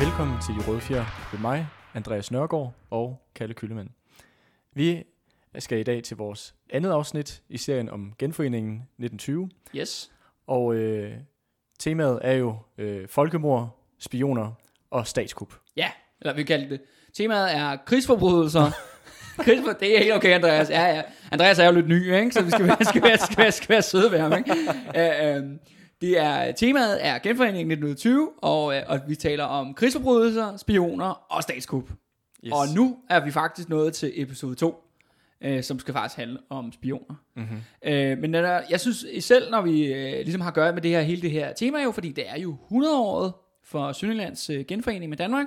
Velkommen til De Røde Fjer med mig, Andreas Nørgaard og Kalle Kyllemand. Vi skal i dag til vores andet afsnit i serien om genforeningen 1920. Yes. Og temaet er jo folkemord, spioner og statskup. Ja, eller vi kalder det. Temaet er krigsforbrydelser. Det er helt okay, Andreas. Ja, ja. Andreas er jo lidt ny, ikke? Så vi skal være søde ved ham. Ikke? Temaet er genforeningen 1920, og vi taler om krigsforbrydelser, spioner og statskup. Yes. Og nu er vi faktisk nået til episode 2, som skal faktisk handle om spioner. Mm-hmm. Men jeg synes selv, når vi ligesom har gjort med det her, hele det her tema, jo, fordi det er jo 100-året for Sønderjyllands genforening med Danmark.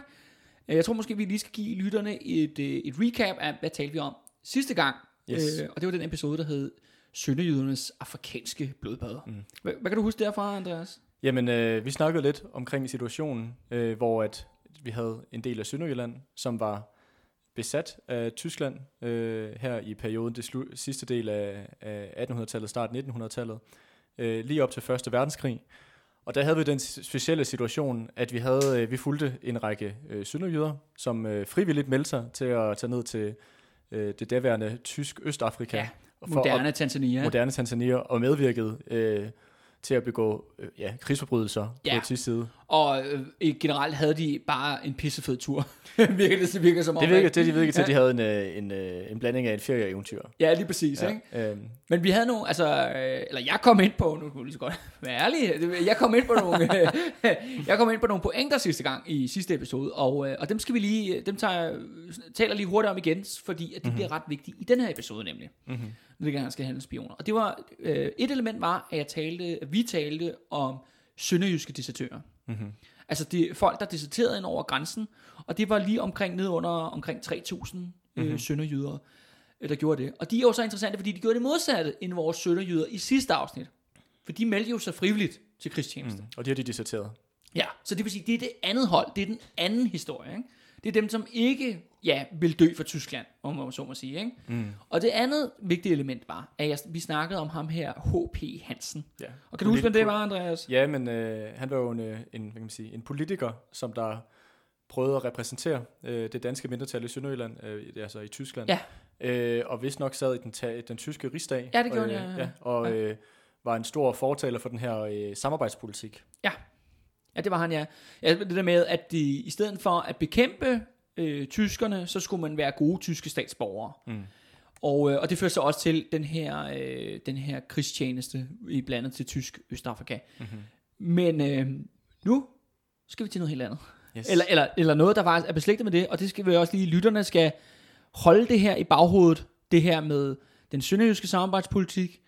Jeg tror måske, vi lige skal give lytterne et recap af, hvad talte vi om sidste gang. Yes. Og det var den episode, der hed Sønderjydernes afrikanske blodbad. Mm. Hvad kan du huske derfra, Andreas? Jamen, vi snakkede lidt omkring situationen, hvor at vi havde en del af Sønderjylland, som var besat af Tyskland her i perioden, det sidste del af 1800-tallet, start 1900-tallet, lige op til Første Verdenskrig. Og der havde vi den specielle situation, at vi fulgte en række sønderjyder, som frivilligt meldte sig til at tage ned til det daværende Tysk Østafrika. Ja. Moderne Tanzania, og medvirket til at begå krigsforbrydelser på tidsside. Og generelt havde de bare en pissefed tur. Det virkede til, at de havde en blanding af en ferie og eventyr. Ja, lige præcis. Ja, ikke? Men vi havde nogle, jeg kom ind på, nu kunne lige så godt være ærlig, jeg kom ind på nogle pointer sidste gang i sidste episode, og dem skal vi lige, taler lige hurtigt om igen, fordi at det bliver ret vigtigt i den her episode nemlig. Mm-hmm. Det gang skal handle om spioner. Og det var et element var, at vi talte om sønderjyske desertører. Mm-hmm. Altså de folk, der deserterede ind over grænsen, og det var lige omkring omkring 3.000 sønderjyder, der gjorde det. Og de er jo så interessante, fordi de gjorde det modsatte end vores sønderjyder i sidste afsnit. For de meldte jo sig frivilligt til krigstjeneste. Mm. Og det har de deserteret. Ja, så det vil sige, det er det andet hold, det er den anden historie, ikke? Det er dem, som ikke vil dø for Tyskland, om man så må sige. Ikke? Mm. Og det andet vigtige element var, at vi snakkede om ham her, H.P. Hanssen. Ja. Og kan du huske, hvem det var, Andreas? Ja, men han var jo en politiker, som der prøvede at repræsentere det danske mindretal i Sønderjylland, altså i Tyskland. Ja. Og vist nok sad i den tyske rigsdag. Ja, det gjorde han, ja. Og var en stor fortaler for den her samarbejdspolitik. Ja. Ja, det var han, ja. Det der med, at i stedet for at bekæmpe tyskerne, så skulle man være gode tyske statsborgere. Mm. Og det førte så også til den her krigstjeneste, i blandet til Tysk Østafrika. Mm-hmm. Men nu skal vi til noget helt andet. Yes. Eller noget, der faktisk er beslægtet med det, og det skal vi også lige, lytterne skal holde det her i baghovedet, det her med den sønderjyske samarbejdspolitik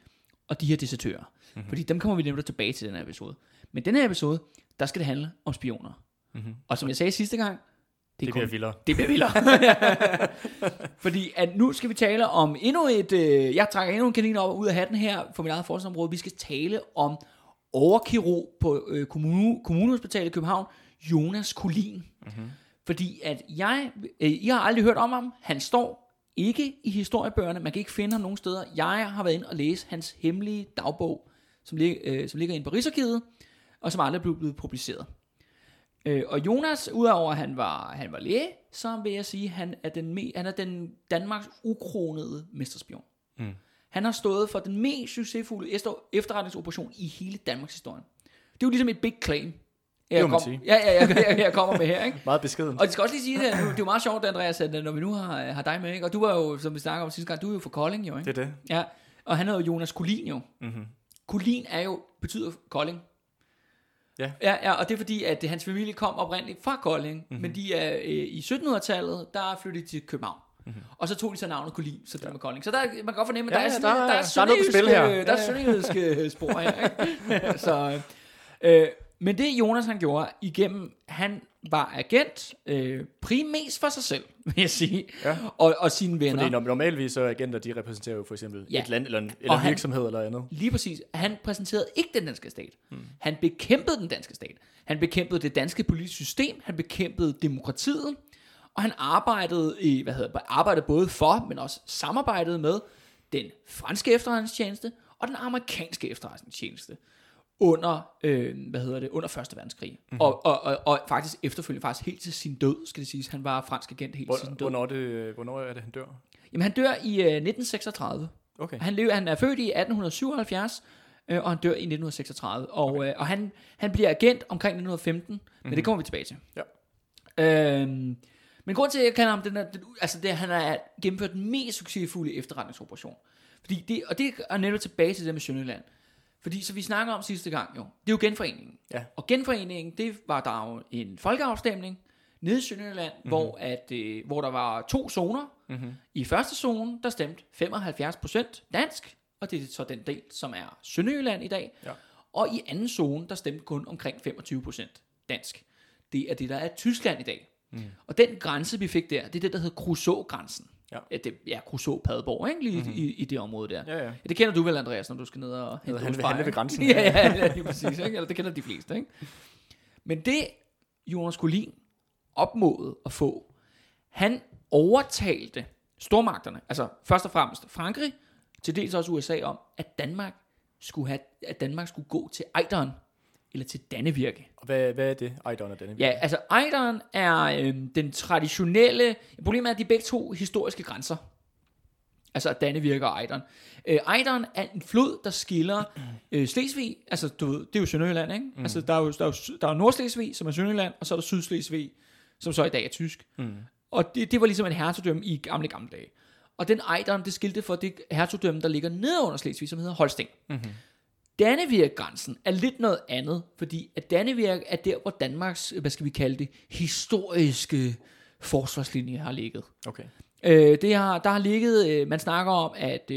og de her desertører. Mm-hmm. Fordi dem kommer vi nemlig tilbage til den her episode. Men den her episode, der skal det handle om spioner. Mm-hmm. Og som jeg sagde sidste gang, det bliver vildere. Det bliver vildere. Fordi at nu skal vi tale om endnu et... jeg trækker endnu en kanin op ud af hatten her for mit eget forskningsområde. Vi skal tale om overkirurg på Kommunehospitalet i København, Jonas Collin. Mm-hmm. Fordi at I har aldrig hørt om ham. Han står ikke i historiebøgerne. Man kan ikke finde ham nogen steder. Jeg har været inde og læse hans hemmelige dagbog, som ligger inde på Rigsarkivet, og som aldrig blev publiceret. Og Jonas, udover at han var læge, så vil jeg sige, at han er den Danmarks ukronede mesterspion. Mm. Han har stået for den mest succesfulde efterretningsoperation i hele Danmarks historie. Det er jo ligesom et big claim. Jeg kommer med her, ikke? Meget beskeden. Og det skal også lige sige, at det er jo meget sjovt, Andreas, at når vi nu har dig med, ikke? Og du var jo, som vi snakker om sidste gang, du er jo fra Kolding, jo, ikke? Det er det. Ja, og han hedder jo Jonas Collin, jo. Mm-hmm. Collin betyder Kolding. Ja. Ja, og det er fordi, at hans familie kom oprindeligt fra Kolding, men de er i 1700-tallet, der flyttede de til København. Mm-hmm. Og så tog de så navnet Collin, så det var Kolding. Så der, man kan godt fornemme, at der er sønderjyske spor her. Ikke? Så, men det Jonas han gjorde igennem, han var agent, primært for sig selv, vil jeg sige, ja. og sine venner. Fordi normalvis så agenter, de repræsenterer jo for eksempel et land eller en virksomhed eller andet. Lige præcis. Han præsenterede ikke den danske stat. Hmm. Han bekæmpede den danske stat. Han bekæmpede det danske politiske system. Han bekæmpede demokratiet. Og han arbejdede både for, men også samarbejdede med den franske efterretningstjeneste og den amerikanske efterretningstjeneste. under, under Første Verdenskrig. Mm-hmm. Og faktisk efterfølgende, faktisk helt til sin død, skal det siges. Han var fransk agent helt til sin død. Hvornår er det, han dør? Jamen, han dør i 1936. Okay. Han er født i 1877, og han dør i 1936. Og, okay. Og han bliver agent omkring 1915, mm-hmm. men det kommer vi tilbage til. Ja. Men grund til, at jeg kalder ham han har gennemført den mest succesfulde efterretningsoperation. Fordi det er netop tilbage til det med Sønderjylland. Fordi, så vi snakker om sidste gang, jo, det er jo genforeningen. Ja. Og genforeningen, det var der jo en folkeafstemning nede i Sønderjylland, mm-hmm. hvor der var 2 zoner. Mm-hmm. I første zone, der stemte 75% dansk, og det er så den del, som er Sønderjylland i dag. Ja. Og i anden zone, der stemte kun omkring 25% dansk. Det er det, der er Tyskland i dag. Mm. Og den grænse, vi fik der, det er det, der hedder Kruså-grænsen. Ja, Kruså-Padborg, ikke? Lige mm-hmm. i det område der. Ja. Det kender du vel, Andreas, når du skal ned og hente handle ved grænsen. ja, præcis. Ikke? Eller det kender de fleste, ikke? Men det, Jonas Collin opmåede at få, han overtalte stormagterne, altså først og fremmest Frankrig, til dels også USA, om, at Danmark skulle, gå til Ejderen, eller til Dannevirke. Og hvad er det, Ejderen og Dannevirke? Ja, altså Ejderen er den traditionelle... Problemet er, at de begge to historiske grænser. Altså Dannevirke og Ejderen. Ejderen er en flod, der skiller Slesvig. Altså, det er jo Sønderjylland, ikke? Mm. Altså, der er Nordslesvig, som er Sønderjylland, og så er der Sydslesvig, som så i dag er tysk. Mm. Og det var ligesom en hertugdømme i gamle dage. Og den Ejderen, det skilte for det hertugdømme, der ligger nede under Slesvig, som hedder Holsten. Mm-hmm. Dannevirke-grænsen er lidt noget andet, fordi at Dannevirke er der, hvor Danmarks, hvad skal vi kalde det, historiske forsvarslinje har ligget. Okay. Der har ligget, man snakker om, at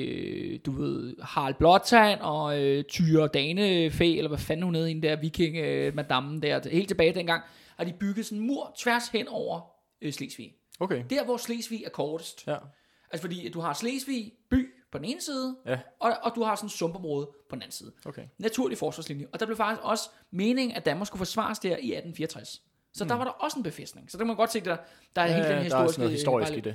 Harald Blåtand og Tyre Danefæ, eller hvad fanden hun hed, hende der viking-madammen der, helt tilbage dengang, har de bygget sådan en mur tværs hen over Slesvig. Okay. Der, hvor Slesvig er kortest. Ja. Altså fordi du har Slesvig by på den ene side, ja. og du har sådan et sumpområde på den anden side. Okay. Naturlig forsvarslinje. Og der blev faktisk også meningen, at Danmark skulle forsvares der i 1864. Så der var der også en befæstning. Så der kan man godt se, at der er helt den historiske... Der er historisk i det,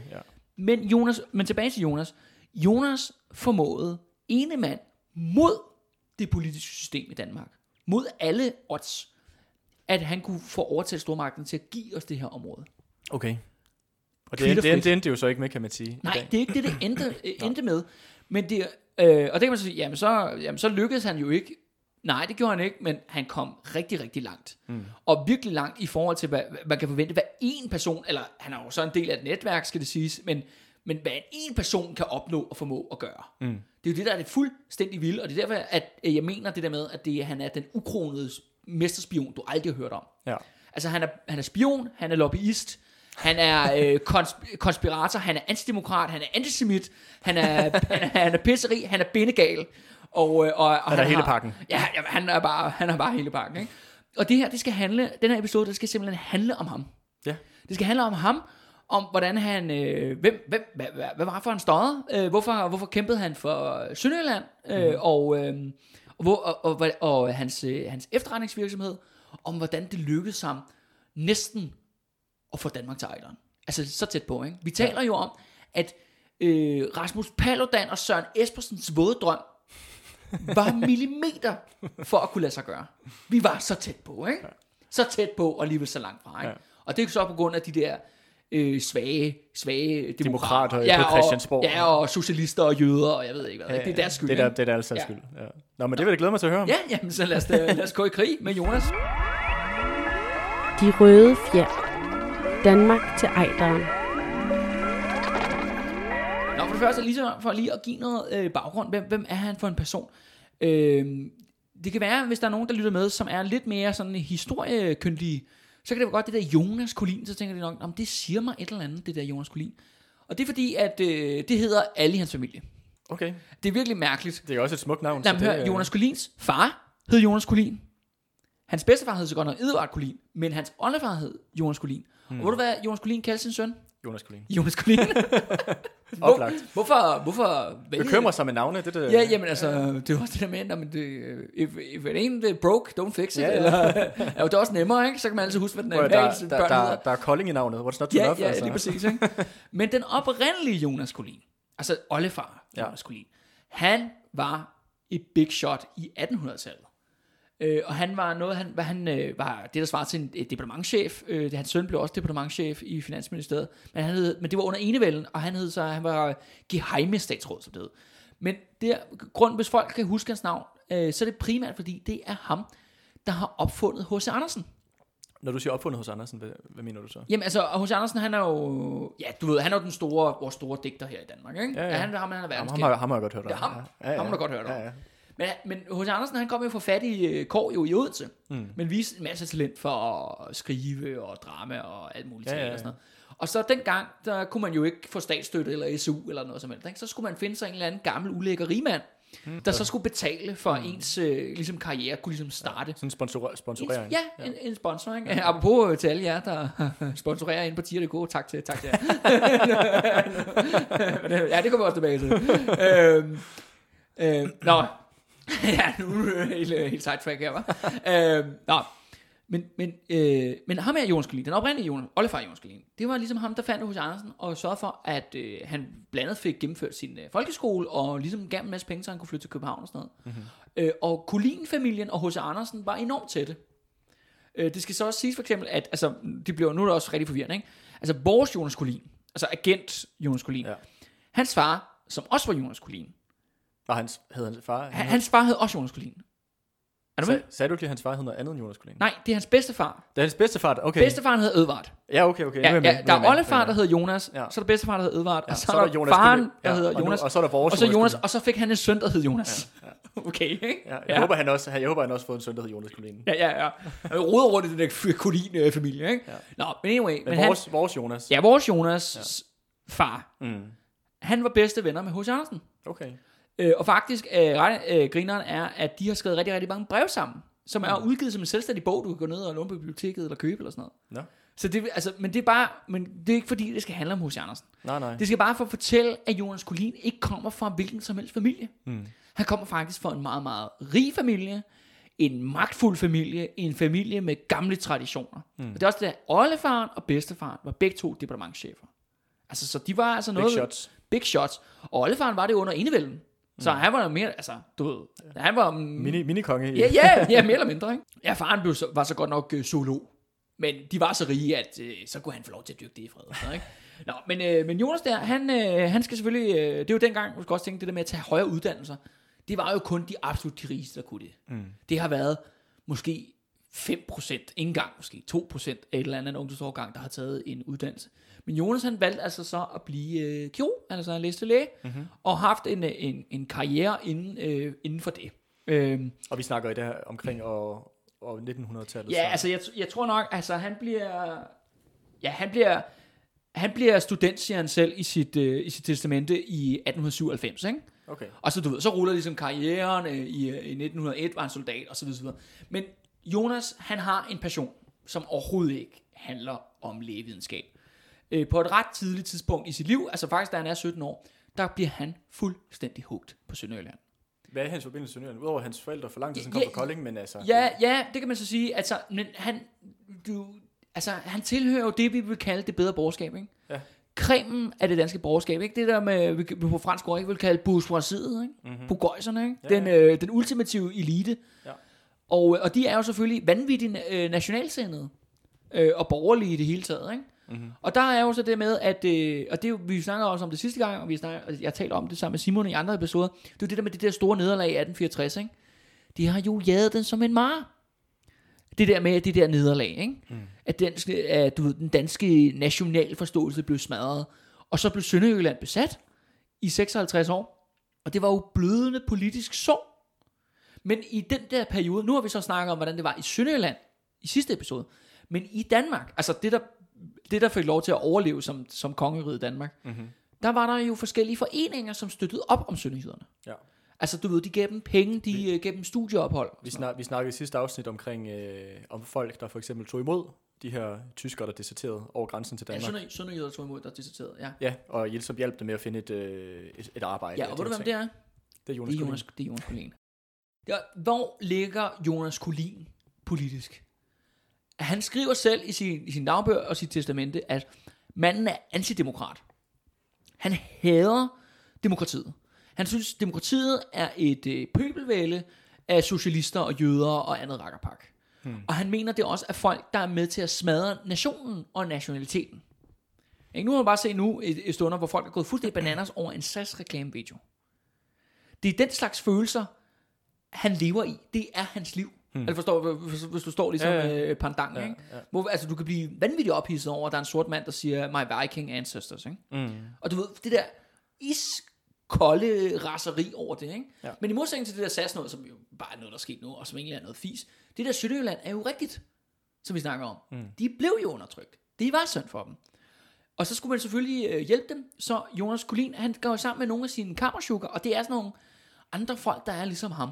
ja. Men tilbage til Jonas. Jonas formåede ene mand mod det politiske system i Danmark. Mod alle odds. At han kunne få overtalt stormagten til at give os det her område. Okay. Og det endte jo så ikke med, kan man sige. Nej, det er ikke det endte med. Men det, og det kan man så sige, jamen så lykkedes han jo ikke. Nej, det gjorde han ikke, men han kom rigtig, rigtig langt. Mm. Og virkelig langt i forhold til, hvad man kan forvente, hvad en person, eller han er jo så en del af et netværk, skal det siges, men hvad en person kan opnå og formå at gøre. Mm. Det er jo det, der er det fuldstændig vilde, og det er derfor, at jeg mener det der med, at han er den ukronede mesterspion, du aldrig har hørt om. Ja. Altså han er spion, han er lobbyist, han er konspirator, han er antidemokrat, han er antisemit, han er pisseri, han er bindegal. Og han er hele pakken. Ja, han er bare hele pakken. Ikke? Og det her, den her episode, det skal simpelthen handle om ham. Ja. Det skal handle om ham, om hvordan han, hvad var for en stodder, hvorfor kæmpede han for Sønderjylland, og hans efterretningsvirksomhed, om hvordan det lykkedes ham næsten og få Danmark til Ejderen. Altså så tæt på, ikke? Vi taler jo om, at Rasmus Paludan og Søren Espersens våde drøm var millimeter for at kunne lade sig gøre. Vi var så tæt på, ikke? Så tæt på og alligevel så langt fra, ikke? Og det er jo så på grund af de der svage demokrater på Christiansborg. Ja, og socialister og jøder, og jeg ved ikke hvad. Det er deres skyld. Det er altså skyld. Ja. Nå, men det vil jeg glæde mig til at høre om. Ja, jamen så lad os gå i krig med Jonas. De røde fjer. Danmark til Ejderen. Nå, for det første, for lige at give noget baggrund, hvem er han for en person? Det kan være, hvis der er nogen, der lytter med, som er lidt mere sådan historiekyndige, så kan det være godt, det der Jonas Collin, så tænker de nok, om det siger mig et eller andet, det der Jonas Collin. Og det er fordi, at det hedder alle i hans familie. Okay. Det er virkelig mærkeligt. Det er også et smukt navn. Lad mig høre, Jonas Collins far hed Jonas Collin. Hans bedstefar hed så godt nok Edvard Collin, men hans oldefar hed Jonas Collin. Mm. Og ved du hvad Jonas Collin kaldte sin søn? Jonas Collin. Oplagt. Hvorfor bekymrer sig med navne? Det der... Ja, jamen altså, det er også det der med, men if it ain't broke, don't fix it. Yeah. Eller, ja, det er også nemmere, ikke? Så kan man altid huske, hvad den er. Der er Kolding i navnet, what's not to love. Ja, lige præcis. Ikke? Men den oprindelige Jonas Collin, altså oldefar Jonas Collin, han var et big shot i 1800-tallet. Og han var noget, han var det, der svarer til en departementschef. Hans søn blev også departementschef i Finansministeriet. Men, men det var under enevælden, og han var geheimestatsråd, som det hed. Men der, grunden, hvis folk kan huske hans navn, så er det primært, fordi det er ham, der har opfundet H.C. Andersen. Når du siger opfundet H.C. Andersen, hvad mener du så? Jamen altså, H.C. Andersen, han er jo, ja, du ved, han er jo vores store digter her i Danmark, ikke? Ja, ja. Han er verdenskendt. Ham har jeg godt hørt om. Ja, ham har du godt hørt om. Ja, ja. Men H.C. Andersen, han kom jo fra fattige kår i Odense, men viste en masse talent for at skrive og drama og alt muligt og sådan noget. Og så dengang, der kunne man jo ikke få statsstøtte eller SU eller noget som helst, ikke? Så skulle man finde sig en eller anden gammel ulækker rigmand, der så skulle betale for ens ligesom karriere, kunne ligesom starte. Sådan en sponsorering. Ja, en sponsor, ikke? Ja. Apropos til alle jer, der sponsorerer ind på tier.dk. Tak til jer. Ja, det kommer også tilbage til. Nå, ja, nu er det helt sidetrack her, hva'? Men ham her, Jonas Collin, den oprindelige oldefar Jonas Collin, det var ligesom ham, der fandt H.C. Andersen og sørgede for, at han blandt andet fik gennemført sin folkeskole, og ligesom gav en masse penge, så han kunne flytte til København og sådan noget. Og Collin-familien og H.C. Andersen var enormt tætte. Det skal så også siges for eksempel, at altså, det bliver nu er det også rigtig forvirrende, ikke? Altså vores Jonas Collin, altså agent Jonas Collin, ja. Hans far, som også var Jonas Collin. Og hans far? Hans far hed også Jonas Collin. Sagde du ikke, at hans far hed noget andet end Jonas Collin? Nej, det er hans bedstefar. Det er hans bedstefar, okay. Bedstefaren hed Edvard. Ja, okay. Ja, der er oldefar, der hed Jonas, ja. Så er der bedstefar, der hed Edvard, ja, og så er der Jonas faren, der hedder Jonas, og så er der vores og så Jonas, og så fik han en søn, der hed Jonas. Ja. Okay, ikke? Ja, jeg håber, han også fået en søn, der hed Jonas Collin. Ja. Jeg roder rundt i den der Collin-familie, ikke? Ja. Nå, men anyway. Men vores Jonas. Ja, vores Jonas' far. Han var bedste venner med H.C. Andersen. Okay. Og faktisk, grineren er, at de har skrevet rigtig, rigtig mange brev sammen, som er udgivet som en selvstændig bog, du kan gå ned og låne på biblioteket eller købe eller sådan noget. Ja. Så det, altså, men det er ikke fordi, det skal handle om H.C. Andersen. Nej. Det skal bare for at fortælle, at Jonas Collin ikke kommer fra hvilken som helst familie. Han kommer faktisk fra en meget, meget rig familie, en magtfuld familie, en familie med gamle traditioner. Og det er også det, at oldefaren og bedstefaren var begge to departementschefer. Altså, så de var altså noget... Big shots. Og oldefaren var det under enevælden. Så han var mere, altså, du ved, han var... Minikonge. Ja, mere eller mindre, ikke? Ja, faren var så godt nok zoolog, men de var så rige, at så kunne han få lov til at dyrke det i fred. Så, ikke? Nå, men Jonas der, han skal selvfølgelig... det er jo dengang, man skal også tænke, det der med at tage højere uddannelser, det var jo kun de absolut de rigeste, der kunne det. Det har været måske 5%, ikke engang måske 2% af et eller andet ungdomsårgang, der har taget en uddannelse. Men Jonas, han valgte altså så at blive kirurg, altså han læste læge, og haft en karriere inden for det. Og vi snakker i det her omkring og 1900-tallet. Ja, så. Altså jeg tror nok, altså han bliver student, siger han selv, i sit testamente i 1897, ikke? Okay. Og så, du ved, så ruller ligesom karrieren i 1901, var han soldat, og så videre. Men Jonas, han har en passion, som overhovedet ikke handler om lægevidenskab. På et ret tidligt tidspunkt i sit liv, altså faktisk da han er 17 år, der bliver han fuldstændig hugt på Sønderjylland. Hvad er hans forbindelse til Sønderjylland? Udover hans forældre for lang tid, som kom fra Kolding, men altså... Ja, det kan man så sige. Altså, men han tilhører jo det, vi vil kalde det bedre borgerskab, ikke? Ja. Kremen af det danske borgerskab, ikke? Det der med, vi på fransk ord ikke vil kalde bourgeoisiet, ikke? Burgøjserne, ikke? Ja. Den ultimative elite. Ja. Og de er jo selvfølgelig vanvittigt nationalsindede og borgerlige i det hele taget, ikke? Og der er jo så det med, at og det er jo, vi snakker også om det sidste gang, og jeg talte om det sammen med Simon i andre episoder. Det er jo det der med det der store nederlag i 1864, ikke? De har jo jaget den som en mare. Det der med det der nederlag, ikke? Den danske nationalforståelse blev smadret, og så blev Sønderjylland besat i 56 år. Og det var jo blødende politisk sorg. Men i den der periode, nu har vi så snakket om, hvordan det var i Sønderjylland i sidste episode, men i Danmark, altså det der fik lov til at overleve som kongeriget Danmark, der var der jo forskellige foreninger, som støttede op om sønderjyderne. Ja. Altså, du ved, de gav dem penge, de gav dem studieophold. Vi snakkede i sidste afsnit omkring om folk, der for eksempel tog imod de her tyskere, der deserterede over grænsen til Danmark. Ja, sønderjyder tog imod, der deserterede, ja. Ja, og Hjælpsomt hjalp dem med at finde et arbejde. Ja, og ved du, hvem det er? Det er Jonas Collin. Ja, hvor ligger Jonas Collin politisk? Han skriver selv i sin dagbøger og sit testamente, at manden er antidemokrat. Han hader demokratiet. Han synes, demokratiet er et pøbelvælde af socialister og jøder og andet rakkerpak. Og han mener det også, at folk, der er med til at smadre nationen og nationaliteten. Ikke? Nu må man bare se nu i stunder, hvor folk er gået fuldstændig bananas over en SAS-reklamevideo. Det er den slags følelser, han lever i. Det er hans liv. Altså forstår, hvis du står ligesom pandang, ikke? Hvor, altså du kan blive vanvittigt ophidset over, at der er en sort mand, der siger, my Viking ancestors. Ikke? Og du ved, det der iskolde raseri over det. Ikke? Ja. Men i modsætning til det der SAS noget, som jo bare er noget, der sker nu, og som egentlig er noget fis. Det der Sønderjylland er jo rigtigt, som vi snakker om. De blev jo undertrykt. Det var synd for dem. Og så skulle man selvfølgelig hjælpe dem. Så Jonas Collin, han går sammen med nogle af sine kammersjukker, og det er sådan nogle andre folk, der er ligesom ham.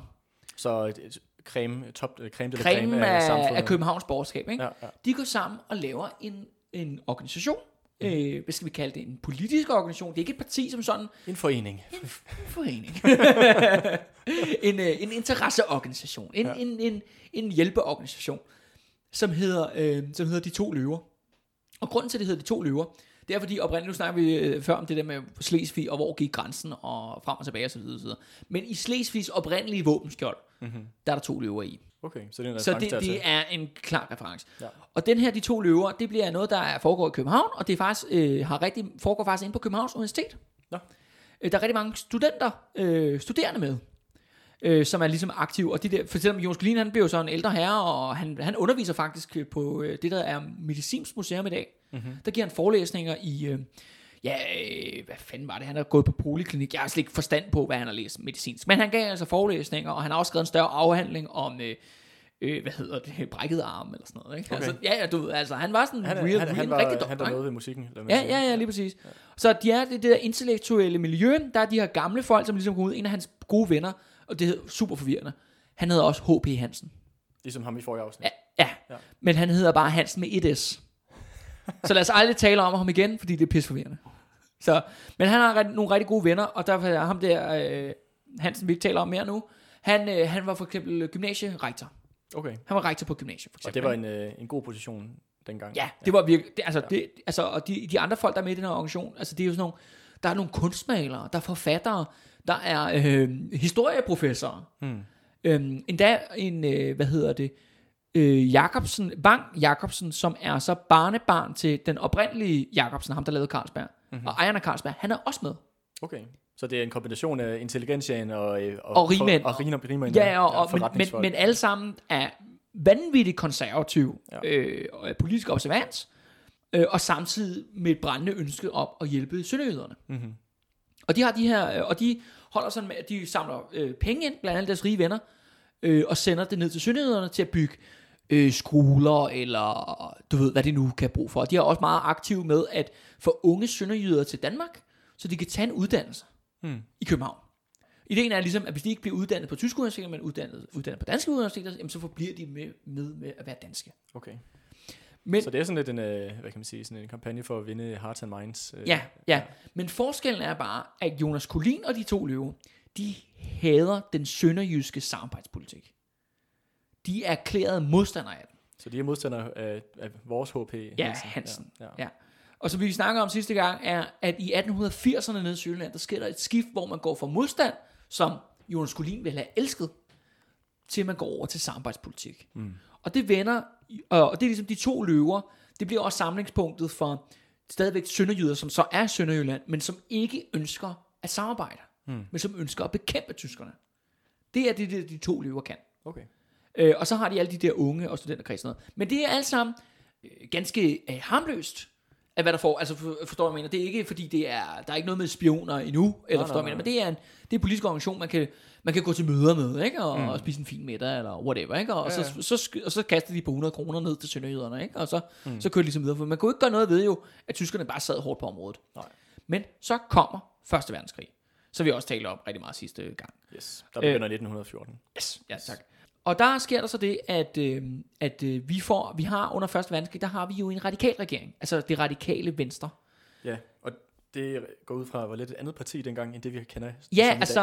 Så creme af Københavns borgerskab, ikke? Ja, ja. De går sammen og laver en organisation. Hvad skal vi kalde det? En politisk organisation. Det er ikke et parti som sådan. En forening. En interesseorganisation. En hjælpeorganisation, som hedder De To Løver. Og grunden til, at det hedder De To Løver, det er fordi oprindeligt, nu snakker vi før om det der med Slesvig, og hvor gik grænsen, og frem og tilbage og så videre. Men i Slesvigs oprindelige våbenskjold, der er der to løver i. Okay, så det er en reference. Så det er en klar reference. Ja. Og den her De To Løver, det bliver noget, der foregår i København, og det faktisk, foregår faktisk inde på Københavns Universitet. Ja. Der er rigtig mange studerende med, som er ligesom aktive. Og det der, for eksempel Jonas Collin, han bliver jo så en ældre herre, og han underviser faktisk på det, der er Medicinsk Museum i dag. Der giver han forelæsninger i, hvad fanden var det, han har gået på poliklinik. Jeg har slet ikke forstand på, hvad han har læst medicinsk. Men han gav altså forelæsninger, og han har også skrevet en større afhandling om, brækket arm eller sådan noget. Ikke? Okay. Altså, ja, du ved, altså, han var sådan han var rigtig dog. Han der nåede ved musikken. Ja, lige præcis. Ja. Så de er det der intellektuelle miljø, der er de her gamle folk, som ligesom kom ud, en af hans gode venner, og det er super forvirrende. Han hedder også H.P. Hanssen. Ligesom ham i forrige afsnit. Ja, men han hedder bare Hansen med et S. Så lad os aldrig tale om ham igen, fordi det er pisforvirrende. Så, men han har nogle rigtig gode venner, og derfor er ham der, Hansen, vi ikke taler om mere nu, han var for eksempel gymnasierektor. Okay. Han var rektor på gymnasiet, for eksempel. Og det var en god position dengang. Ja, det var virkelig. Og de andre folk, der er med i den her organisation, altså det er jo sådan nogle, der er nogle kunstmalere, der er forfattere, der er historieprofessorer. Endda en, Bang Jacobsen, som er så barnebarn til den oprindelige Jacobsen, ham der lavede Carlsberg, og ejeren af Carlsberg, han er også med. Okay, så det er en kombination af intelligentiaen og rigmænd. Men alle sammen er vanvittigt konservativ og politisk observans, og samtidig med et brændende ønske om at hjælpe sønderjyderne. Og de har de her, og de holder sådan med, at de samler penge ind, blandt andet deres rige venner, og sender det ned til sønderjyderne til at bygge skoler, eller du ved, hvad de nu kan bruge for. Og de er også meget aktive med at få unge sønderjyder til Danmark, så de kan tage en uddannelse i København. Ideen er ligesom, at hvis de ikke bliver uddannet på tyske universiteter, men uddannet på danske universiteter, jamen, så forbliver de med at være danske. Okay. Men, så det er sådan lidt en, hvad kan man sige, sådan en kampagne for at vinde hearts and minds. Men forskellen er bare, at Jonas Collin og De To Løver, de hader den sønderjyske samarbejdspolitik. De er erklærede modstandere af den. Så de er modstandere af vores H.P. Hanssen. Ja. Og som vi snakkede om sidste gang, er, at i 1880'erne nede i Sønderjylland, der sker der et skift, hvor man går fra modstand, som Jonas Collin ville have elsket, til man går over til samarbejdspolitik. Og det vender, og det er ligesom De To Løver, det bliver også samlingspunktet for stadigvæk sønderjyder, som så er Sønderjylland, men som ikke ønsker at samarbejde, men som ønsker at bekæmpe tyskerne. Det er det De To Løver kan. Okay. Og så har de alle de der unge og studenterkreds og sådan noget. Men det er alt sammen ganske harmløst af hvad der får. Altså forstår jeg mener, det er ikke fordi der er ikke noget med spioner endnu, eller forstår jeg mener, men det er en politisk organisation, man kan gå til møder med, ikke? Og spise en fin middag eller whatever, ikke? Så kaster de på 100 kroner ned til sønderjyderne, ikke? Og så kører de ligesom videre, for man kunne ikke gøre noget ved jo, at tyskerne bare sad hårdt på området. Nej. Men så kommer Første Verdenskrig. Så vi også talte om rigtig meget sidste gang. Yes, der begynder 1914. Yes, ja tak. Og der sker der så det, at vi har under Første Verdenskrig, der har vi jo en radikal regering. Altså det radikale venstre. Ja, og det går ud fra, var lidt et andet parti dengang, end det vi kender. Ja, altså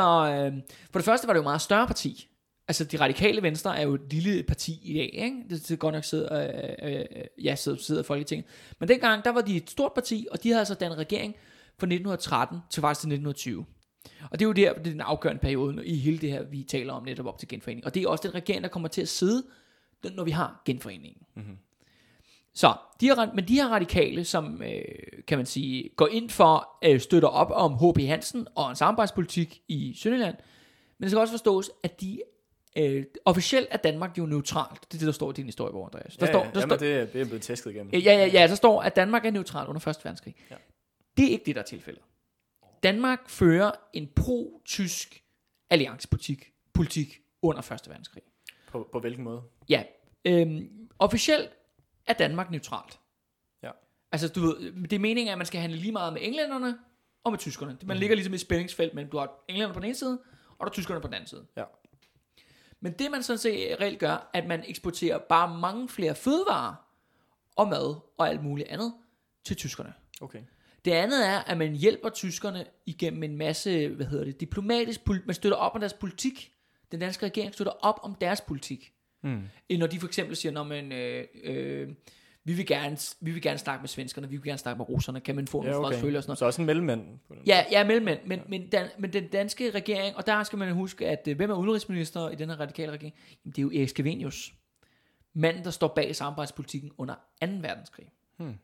for det første var det jo et meget større parti. Altså det radikale venstre er jo et lille parti i dag, ikke? Det godt nok sidder i Folketinget. Men dengang, der var de et stort parti, og de havde altså dannet regering fra 1913 til faktisk 1920. Og det er jo der, det er den afgørende periode i hele det her, vi taler om netop op til genforeningen. Og det er også den regering, der kommer til at sidde, når vi har genforeningen. Mm-hmm. Så, men de her radikale, som kan man sige, går ind for, støtter op om H.P. Hanssen og en samarbejdspolitik i Sønderjylland, men det skal også forstås, at de officielt er Danmark jo neutralt. Det er det, der står i din historie, Andreas. Det er blevet tæsket igennem. Ja, der står, at Danmark er neutralt under 1. verdenskrig. Ja. Det er ikke det, der er tilfældet. Danmark fører en pro-tysk alliancepolitik under 1. verdenskrig. På hvilken måde? Ja, officielt er Danmark neutralt. Ja. Altså, du ved, det er meningen, at man skal handle lige meget med englænderne og med tyskerne. Man ligger ligesom i et spændingsfelt mellem, du har englænderne på den ene side, og der er tyskerne på den anden side. Ja. Men det, man sådan set reelt gør, at man eksporterer bare mange flere fødevarer og mad og alt muligt andet til tyskerne. Okay. Det andet er, at man hjælper tyskerne igennem en masse, diplomatisk politik. Man støtter op om deres politik. Den danske regering støtter op om deres politik. Mm. Når de for eksempel siger, vi vil gerne snakke med svenskerne, vi vil gerne snakke med russerne, kan man få nogle fra os følge og sådan noget. Så også en mellemmand. Ja, mellemmand. Men den danske regering, og der skal man huske, at hvem er udenrigsminister i den her radikale regering? Jamen, det er jo Erik Scavenius. Manden, der står bag samarbejdspolitikken under 2. verdenskrig. Hmm.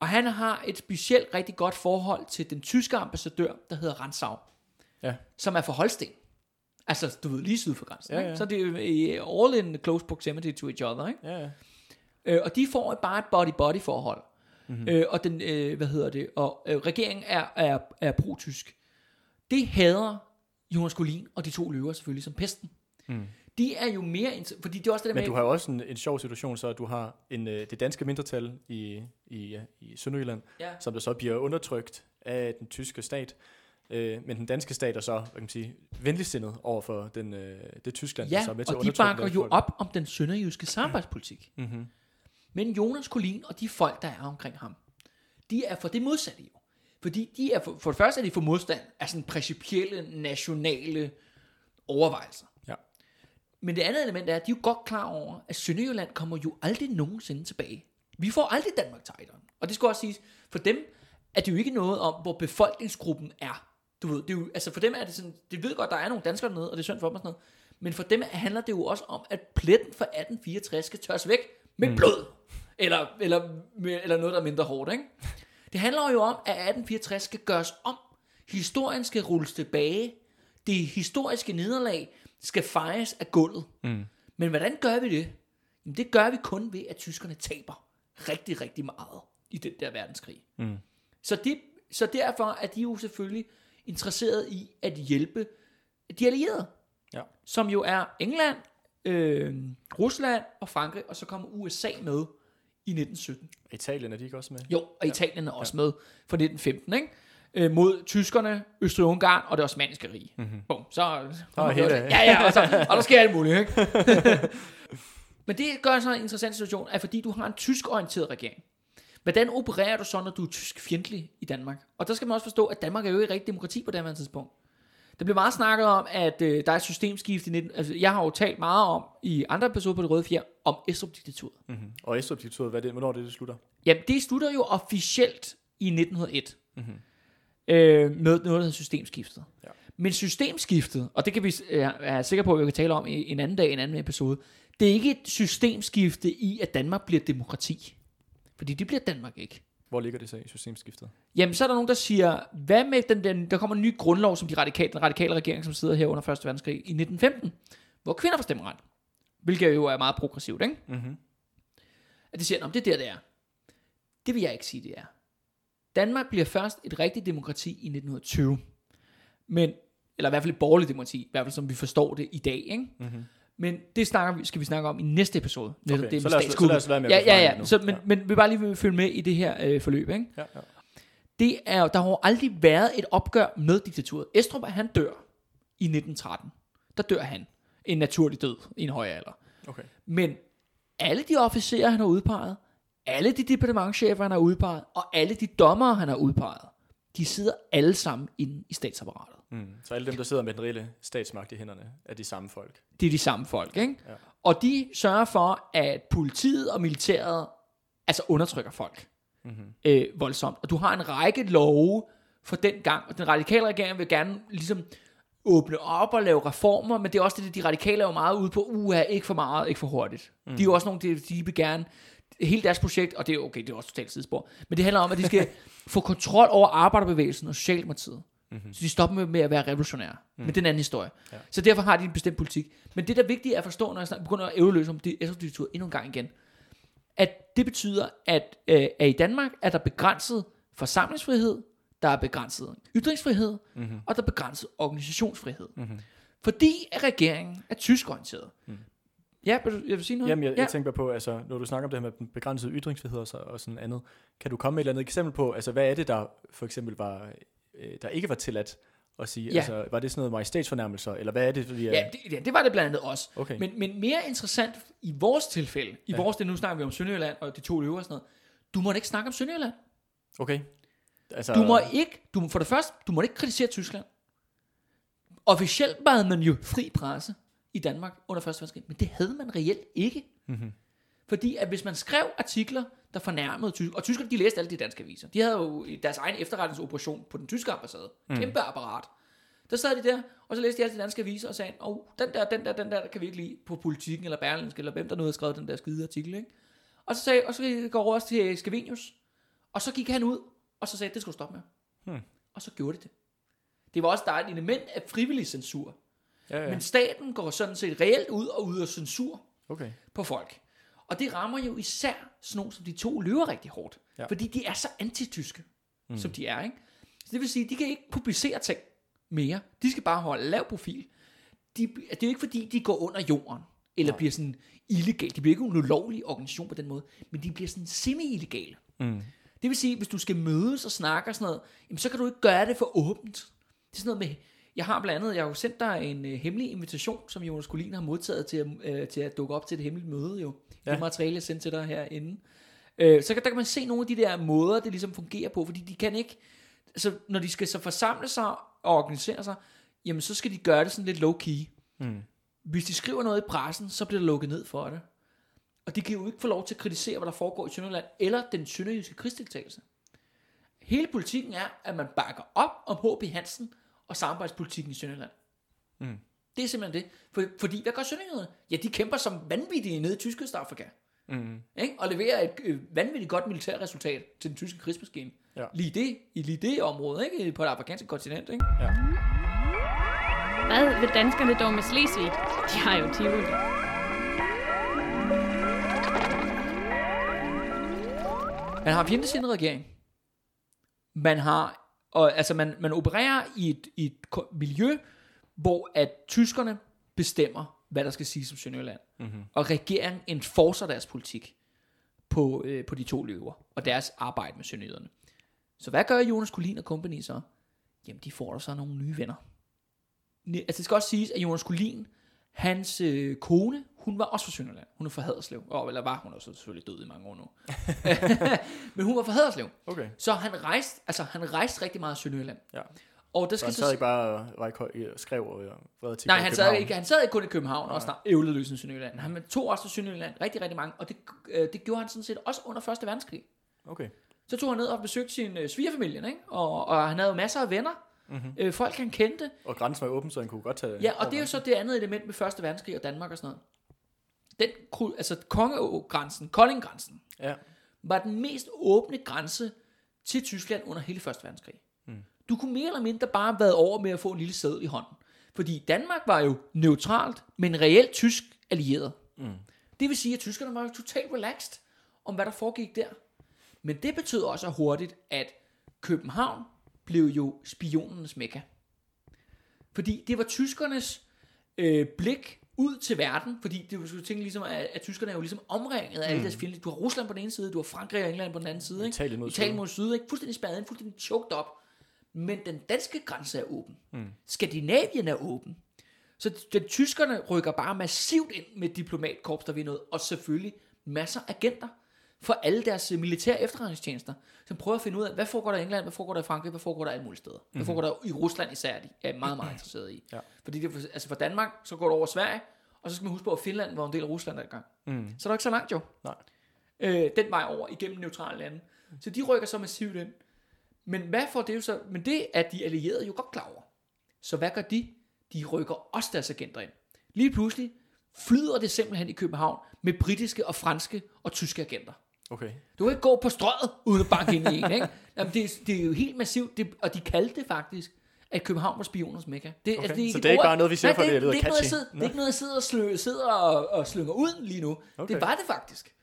Og han har et specielt rigtig godt forhold til den tyske ambassadør, der hedder Ritzau, som er fra Holsten. Altså, du ved, lige syd for grænsen. Ja, ja. Så det er all in close proximity to each other, ikke? Ja, ja. Og de får bare et body-body forhold. Mm-hmm. Og den, regeringen er pro-tysk. Det hader Jonas Collin og De To Løver selvfølgelig som pesten. Mm. De er jo mere, fordi det er også det der. Men du har jo også en sjov situation, så du har det danske mindretal i Sønderjylland, som der så bliver undertrykt af den tyske stat. Men den danske stat er så, kan man sige, venligsindet over for det Tyskland, der så er med til at undertrykke. Ja, og de bakker jo op om den sønderjyske samarbejdspolitik. Mm-hmm. Men Jonas Collin og de folk, der er omkring ham, de er for det modsatte jo. Fordi de er for det første er de for modstand af sådan principielle, nationale overvejelser. Ja. Men det andet element er, at de er jo godt klar over, at Sønderjylland kommer jo aldrig nogensinde tilbage. Vi får aldrig Danmark til Ejderen. Og det skal også siges, for dem er det jo ikke noget om, hvor befolkningsgruppen er. Du ved, det er jo, altså for dem er det sådan, de ved godt, der er nogle danskere dernede, og det er synd for dem og sådan noget. Men for dem handler det jo også om, at pletten fra 1864 skal tørres væk med blod. Eller noget, der er mindre hårdt, ikke? Det handler jo om, at 1864 skal gøres om. Historien skal rulles tilbage. Det historiske nederlag skal fejes af gulvet. Mm. Men hvordan gør vi det? Jamen, det gør vi kun ved, at tyskerne taber rigtig, rigtig meget i den der verdenskrig. Mm. Så derfor er de jo selvfølgelig interesseret i at hjælpe de allierede, som jo er England, Rusland og Frankrig, og så kommer USA med i 1917. Italien er de ikke også med? Jo, og Italien er også med fra 1915, ikke? Mod tyskerne, Østrig-Ungarn og det osmanniske rige. Mm-hmm. Bum, og der sker alt muligt, ikke? Men det gør så en interessant situation, at fordi du har en tyskorienteret regering, hvordan opererer du så, når du er tysk fjendtlig i Danmark? Og der skal man også forstå, at Danmark er jo ikke rigtig demokrati på det her tidspunkt. Der bliver meget snakket om, at der er et systemskift i 19... Altså, jeg har jo talt meget om, i andre episoder på Det Røde Fjer, om Estrup-diktaturet. Mm-hmm. Og Estrup-diktaturet, hvornår er det slutter? Jamen, det slutter jo officielt i 1901. Mm-hmm. Med noget, der hedder systemskiftet. Ja. Men systemskiftet, og det kan vi være sikre på, at vi kan tale om en anden dag, en anden episode, det er ikke et systemskifte i, at Danmark bliver demokrati. Fordi det bliver Danmark ikke. Hvor ligger det så i systemskiftet? Jamen, så er der nogen, der siger, hvad med der kommer en ny grundlov, som den radikale regering, som sidder her under 1. verdenskrig i 1915, hvor kvinder får stemmeret. Hvilket jo er meget progressivt, ikke? Mm-hmm. At de siger, nå, det er der, det er. Det vil jeg ikke sige, det er. Danmark bliver først et rigtigt demokrati i 1920. Eller i hvert fald et borgerligt demokrati, i hvert fald som vi forstår det i dag, ikke? Mm-hmm. Men det skal vi snakke om i næste episode. Okay, det så lad os være med. Ja. Så, men vi bare lige vil følge med i det her forløb, ikke? Ja. Der har jo aldrig været et opgør med diktaturet. Estrup, han dør i 1913. Der dør han. En naturlig død i en høj alder. Okay. Men alle de officerer, han har udpeget, alle de departementschefer, han har udpeget, og alle de dommere, han har udpeget, de sidder alle sammen inde i statsapparatet. Mm. Så alle dem, der sidder med den reelle statsmagt i hænderne, er de samme folk. Det er de samme folk, ikke? Ja. Og de sørger for, at politiet og militæret altså undertrykker folk voldsomt. Og du har en række love for den gang. Og den radikale regering vil gerne ligesom åbne op og lave reformer, men det er også det, de radikale er jo meget ude på, ikke for meget, ikke for hurtigt. Mm. De er jo også nogle, de vil gerne, hele deres projekt, og det er okay, det er også totalt sidespor, men det handler om, at de skal få kontrol over arbejderbevægelsen og Socialdemokratiet. Mm-hmm. Så de stopper med at være revolutionære. Mm. Men det er en anden historie. Ja. Så derfor har de en bestemt politik. Men det, der er vigtigt at forstå, når jeg begynder at ævleløse om det Estrup-diktatur endnu en gang igen, at det betyder, at i Danmark er der begrænset forsamlingsfrihed, der er begrænset ytringsfrihed, mm-hmm. og der er begrænset organisationsfrihed. Mm-hmm. Fordi regeringen er tyskorienteret. Mm. Ja, jeg vil sige noget. Jamen, jeg tænker på, altså, når du snakker om det her med begrænset ytringsfrihed og sådan andet, kan du komme med et eller andet eksempel på, altså, hvad er det, der for eksempel var... der ikke var tilladt at sige, altså, var det sådan noget majestætsfornærmelser, eller hvad er det? Fordi, det var det blandt andet også. Okay. Men mere interessant i vores tilfælde, nu snakker vi om Sønderjylland og De To Løver og sådan noget, du må ikke snakke om Sønderjylland. Okay. Altså, du må ikke kritisere Tyskland. Officielt var man jo fri presse i Danmark under første verdenskrig, men det havde man reelt ikke. Mm-hmm. Fordi at hvis man skrev artikler, der fornærmede tyskere, og tyskerne, de læste alle de danske aviser. De havde jo deres egen efterretningsoperation på den tyske ambassade. Kæmpe apparat. Der sad de der, og så læste de alle de danske aviser og sagde, den der kan vi ikke lide på Politikken eller Berlingske, eller hvem der nu havde skrevet den der skide artikel, ikke? Og så går over til Erik Scavenius, og så gik han ud, og så sagde, det skulle stoppe med. Og så gjorde det. Det var også der et element af frivillig censur. Ja. Men staten går sådan set reelt ud og yder censur på folk. Og det rammer jo især sådan nogle som De To Løver rigtig hårdt. Ja. Fordi de er så antityske, som de er, ikke? Så det vil sige, de kan ikke publicere ting mere. De skal bare holde lav profil. Det er jo ikke fordi, de går under jorden, eller bliver sådan illegale. De bliver ikke en ulovlig organisation på den måde, men de bliver sådan semi-illegale. Mm. Det vil sige, hvis du skal mødes og snakke og sådan noget, jamen, så kan du ikke gøre det for åbent. Det er sådan noget med... Jeg har jo sendt dig en hemmelig invitation, som Jonas Collin har modtaget til at dukke op til et hemmeligt møde, jo. Ja. Det materiale, jeg sendte til dig herinde. Der kan man se nogle af de der måder, det ligesom fungerer på, fordi de kan ikke, så når de skal så forsamle sig og organisere sig, jamen så skal de gøre det sådan lidt low-key. Mm. Hvis de skriver noget i pressen, så bliver der lukket ned for det. Og de kan jo ikke få lov til at kritisere, hvad der foregår i Sønderjylland, eller den sønderjyske krigsdeltagelse. Hele politikken er, at man bakker op om H.P. Hanssen og samarbejdspolitikken i Sønderjylland. Mm. Det er simpelthen det. Fordi hvad gør sønderjyderne? Ja, de kæmper som vanvittige nede i Tysk Østafrika. Mm. Og leverer et vanvittigt godt militært resultat til den tyske krigsmaskine. Ja. Lige det område, ikke? På det afrikanske kontinent. Ikke? Ja. Hvad vil danskerne dog med Slesvig? De har jo Tivoli. Man har en fjendtsindet regering. Man har... Og altså man opererer i et miljø, hvor at tyskerne bestemmer, hvad der skal siges om Sønderjylland. Mm-hmm. Og regeringen enforcer deres politik på De To Løver og deres arbejde med sønderjyderne. Så hvad gør Jonas Collin og company så? Jamen, de får der så nogle nye venner. Altså det skal også siges, at Jonas Collin, hans kone, hun var også fra Sønderjylland. Hun er fra Haderslev. Eller var hun også selvfølgelig død i mange år nu. Men hun var fra Haderslev. Okay. Så han rejste rigtig meget i Sønderjylland. Ja. Og det skal så han sad ikke bare og skrev og vrede til. Nej, han sad ikke kun i København og snart ævleløs i Sønderjylland. Han tog også til Sønderjylland rigtig mange, og det gjorde han sådan set også under første verdenskrig. Okay. Så tog han ned og besøgte sin svigerfamilie, ikke? Og han havde masser af venner. Mm-hmm. Folk han kendte. Og grænsen var åben, så han kunne godt tage. Ja, og det er jo så det andet element med første verdenskrig og Danmark og sådan noget. Kongegrænsen, Koldinggrænsen, var den mest åbne grænse til Tyskland under hele første verdenskrig. Mm. Du kunne mere eller mindre bare have været over med at få en lille sædel i hånden. Fordi Danmark var jo neutralt, men reelt tysk allieret. Mm. Det vil sige, at tyskerne var jo totalt relaxed om, hvad der foregik der. Men det betød også hurtigt, at København blev jo spionernes mekka. Fordi det var tyskernes blik ud til verden, fordi det skulle tænke ligesom, at tyskerne er jo ligesom omringet af alle deres fjender. Du har Rusland på den ene side, du har Frankrig og England på den anden side, ikke? Italien mod syd, ikke? Fuldstændig spærret ind, fuldstændig choked op. Men den danske grænse er åben. Mm. Skandinavien er åben. Så tyskerne rykker bare massivt ind med diplomatkorps, der ved noget, og selvfølgelig masser af agenter for alle deres militære efterretningstjenester, som prøver at finde ud af, hvad foregår der i England, hvad foregår der i Frankrig, hvad foregår der alle mulige steder. Hvad foregår der i Rusland især, de er meget, meget interesserede i. Ja. Fordi det, altså for Danmark, så går det over Sverige, og så skal man huske på, at Finland var en del af Rusland dengang. Mm. Så er der ikke så langt jo. Nej. Den vej over, igennem neutrale lande. Så de rykker så massivt ind. Men hvad får det jo så? Men det er de allierede jo godt klar over. Så hvad gør de? De rykker også deres agenter ind. Lige pludselig flyder det simpelthen i København med britiske og franske og tyske agenter. Okay. Du kan ikke gå på strøget uden at banke ind i en, ikke? Jamen, det er jo helt massivt, og de kaldte det faktisk, at København var spionernes mekka. Okay. Altså, så det er ikke bare noget, vi ser for det, det er catchy. Det er ikke noget, jeg sidder og slynger ud lige nu. Okay. Det var det faktisk.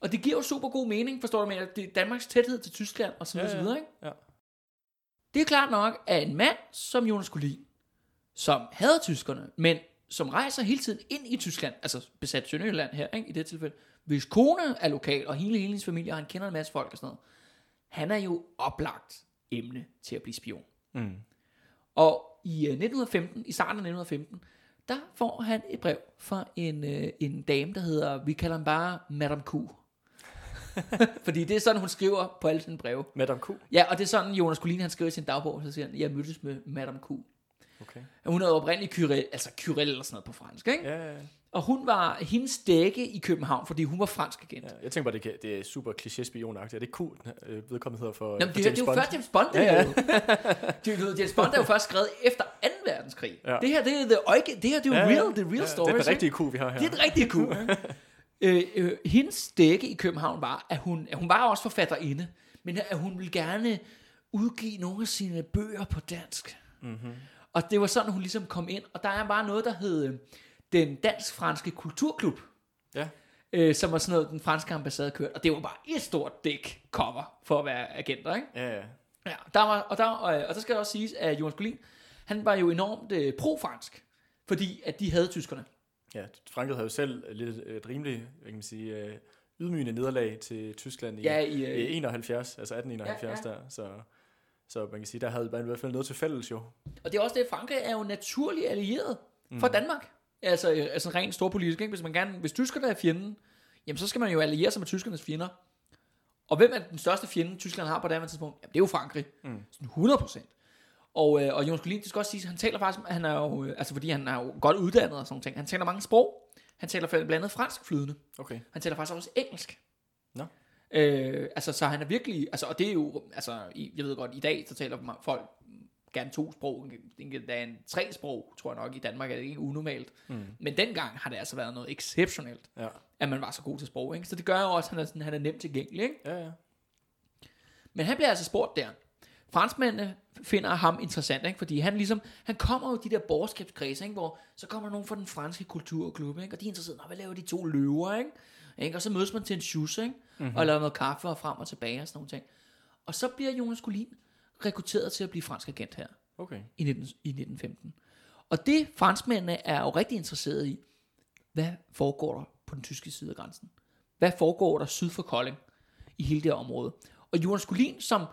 Og det giver jo super god mening, forstår du, med at det er Danmarks tæthed til Tyskland og sådan noget, ikke? Ja. Det er klart nok, at en mand, som Jonas Collin, som hader tyskerne, men som rejser hele tiden ind i Tyskland, altså besat Sønderjylland her, ikke, i det tilfælde, hvis kone er lokal, og hele hendes familie, og han kender en masse folk og sådan noget, han er jo oplagt emne til at blive spion. Mm. Og i 1915, i starten af 1915, der får han et brev fra en dame, der hedder, vi kalder ham bare Madame Q. Fordi det er sådan, hun skriver på alle sine breve. Madame Q? Ja, og det er sådan, Jonas Collin, han skriver i sin dagbog, så siger han, jeg mødtes med Madame Q. Okay. Hun er oprindeligt Kyrell, altså Kyrell eller sådan noget på fransk, ikke? Ja. Og hun var hendes dække i København, fordi hun var fransk agent. Ja, jeg tænker bare, det er super kliché-spionagtigt. Er det Q, vedkommende hedder for James Bond? Det er jo først James Bond, James Bond er jo først skrevet efter 2. verdenskrig. Ja. Det her, det er jo real story. Det er den rigtige Q, vi har her. Det er den rigtige Q. Hendes dække i København var, at hun var også forfatterinde, men at hun ville gerne udgive nogle af sine bøger på dansk. Mm-hmm. Og det var sådan, hun ligesom kom ind. Og der er bare noget, der hed den dansk-franske kulturklub, som var sådan noget, den franske ambassade kørte. Og det var bare et stort dæk cover for at være agenter, ikke? Ja. Ja, der skal det også siges, at Jonas Collin, han var jo enormt pro-fransk, fordi at de havde tyskerne. Ja, Frankrig havde jo selv lidt et rimeligt, kan man sige, ydmygende nederlag til Tyskland i 71, altså 1871 . Der, så man kan sige, der havde man i hvert fald noget til fælles jo. Og det er også det, Frankrig er jo naturlig allieret fra Danmark. Altså rent storpolitisk, ikke? Hvis tyskerne er fjenden, jamen så skal man jo alliere sig med tyskernes fjender. Og hvem er den største fjende, Tyskland har på det her tidspunkt? Jamen det er jo Frankrig. Sådan 100%. Og Jonas Collin, det skal også sige, han taler faktisk, han er jo, altså fordi han er jo godt uddannet og sådan ting. Han taler mange sprog. Han taler blandt andet fransk flydende. Okay. Han taler faktisk også engelsk. Nå. Altså så han er virkelig, altså, og det er jo, altså jeg ved godt, i dag så taler folk gerne 2 sprog, der er 3 sprog, tror jeg nok, i Danmark er det ikke unormalt. Men dengang har det altså været noget exceptionelt, at man var så god til sprog, ikke? Så det gør jo også, at han er nemt tilgængelig, ikke? Ja. Men han bliver altså spurgt der. Franskmændene finder ham interessant, ikke? Fordi han kommer jo de der borgerskabskredse, ikke? Hvor så kommer der nogen fra den franske kulturklub, ikke? Og de er interesserede, hvad laver De To Løver, ikke? Og så mødes man til en shoes, ikke? Mm-hmm. Og laver noget kaffe og frem og tilbage og sådan nogle ting. Og så bliver Jonas Collin rekrutteret til at blive fransk agent her. Okay. I 1915. Og det franskmændene er jo rigtig interesserede i, hvad foregår der på den tyske side af grænsen? Hvad foregår der syd for Kolding i hele det her område? Og Jonas Collin, som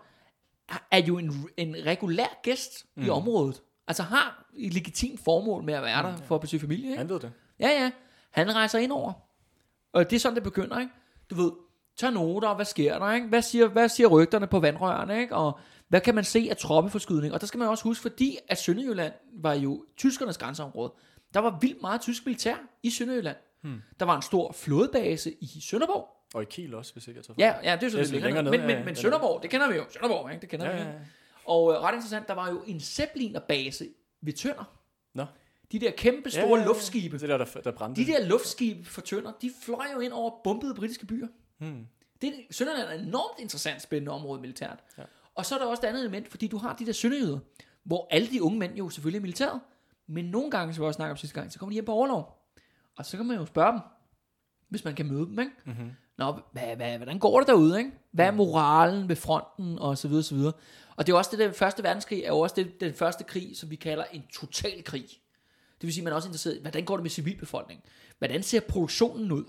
er jo en regulær gæst i området, altså har et legitimt formål med at være der for at besøge familie, ikke? Han ved det. Ja, han rejser ind over. Og det er sådan, det begynder, ikke? Du ved, tag noter, hvad sker der, ikke? Hvad siger rygterne på vandrørene, ikke? Og hvad kan man se af troppeforskydning? Og der skal man også huske, fordi at Sønderjylland var jo tyskernes grænseområde. Der var vildt meget tysk militær i Sønderjylland. Der var en stor flådebase i Sønderborg. Og i Kiel også, hvis ikke jeg tager for. Ja, det er jo sådan lidt længere ned. Men Sønderborg, det kender vi jo. Sønderborg, ikke? Det kender vi jo. Og ret interessant, der var jo en zeppelinerbase ved Tønder. Nå. De der kæmpe store luftskibe. Det der brændte. De der luftskibe fra Tønder, de fløj jo ind over bombede britiske byer. Sønderjylland er et enormt interessant spændende område militært. Ja. Og så er der også et andet element, fordi du har de der sønderjyder, hvor alle de unge mænd jo selvfølgelig er militæret, men nogle gange, som vi også snakkede om sidste gang, så kommer de hjem på overlov. Og så kan man jo spørge dem, hvis man kan møde dem, ikke? Mm-hmm. Nå, hvordan går det derude, ikke? Hvad er moralen ved fronten, og så videre, så videre. Og det er også det der, første verdenskrig er jo også den første krig, som vi kalder en total krig. Det vil sige, at man er også interesseret i, hvordan går det med civilbefolkningen? Hvordan ser produktionen ud?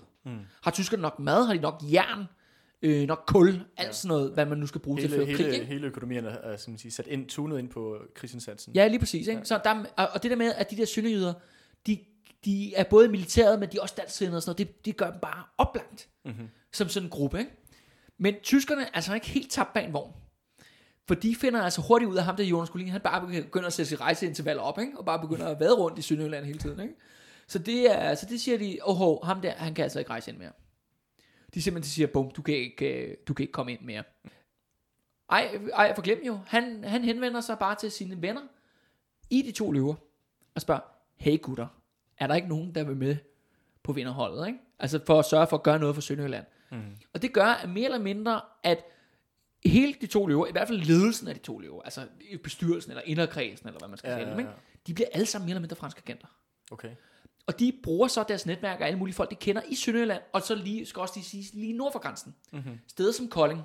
Har tyskerne nok mad? Har de nok jern? Nok kul, alt sådan noget, hvad man nu skal bruge til at føre krig, ikke? Hele økonomien er som sige, sat ind, tunet ind på krigsindsatsen. Ja, lige præcis, ikke? Ja. Så der, og det der med, at de der sønderjyder, de er både militæret, men de er også dansindede og sådan noget, det gør dem bare oplagt, som sådan en gruppe, ikke? Men tyskerne er altså ikke helt tabt bag en vogn, for de finder altså hurtigt ud af ham, der Jonas Collin, han bare begynder at sætte sit rejseintervaller op, ikke? Og bare begynder at vade rundt i Sønderjylland hele tiden, ikke? Så det siger de, ham der, han kan altså ikke rejse ind mere. De simpelthen siger, bum, du kan ikke komme ind mere. Ej, forglem jo. Han henvender sig bare til sine venner i De To Løver og spørger, hey gutter, er der ikke nogen, der vil med på vinderholdet, ikke? Altså for at sørge for at gøre noget for Sønderjylland. Mm. Og det gør at mere eller mindre, at hele De To Løver, i hvert fald ledelsen af De To Løver, altså bestyrelsen eller inderkredsen, eller hvad man skal kalde dem, ikke? De bliver alle sammen mere eller mindre franske agenter. Okay. Og de bruger så deres netværk og alle mulige folk, de kender i Sønderjylland, og så lige, skal også de sige, lige nord for grænsen. Mm-hmm. Steder som Kolding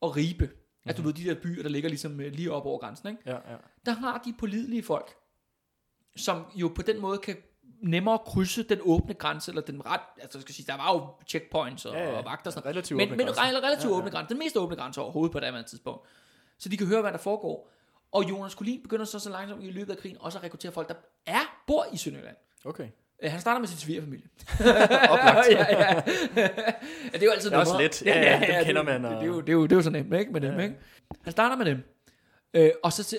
og Ribe, mm-hmm. altså du ved, de der byer, der ligger ligesom lige op over grænsen, ikke? Ja, ja. Der har de pålidelige folk, som jo på den måde kan nemmere krydse den åbne grænse, eller den ret, altså skal sige, der var jo checkpoints og, og vagter og sådan noget, åbne grænse, den mest åbne grænse overhovedet på det andet tidspunkt. Så de kan høre, hvad der foregår. Og Jonas Collin begynder så langsomt i løbet af krigen også at rekruttere folk, der bor i Sønderjylland. Okay. Han starter med sin svigerfamilie. Oplagt. Det er jo altid også let. Ja, kender man. Det er jo så nemt, ikke? Med dem, ikke? Han starter med dem. Og så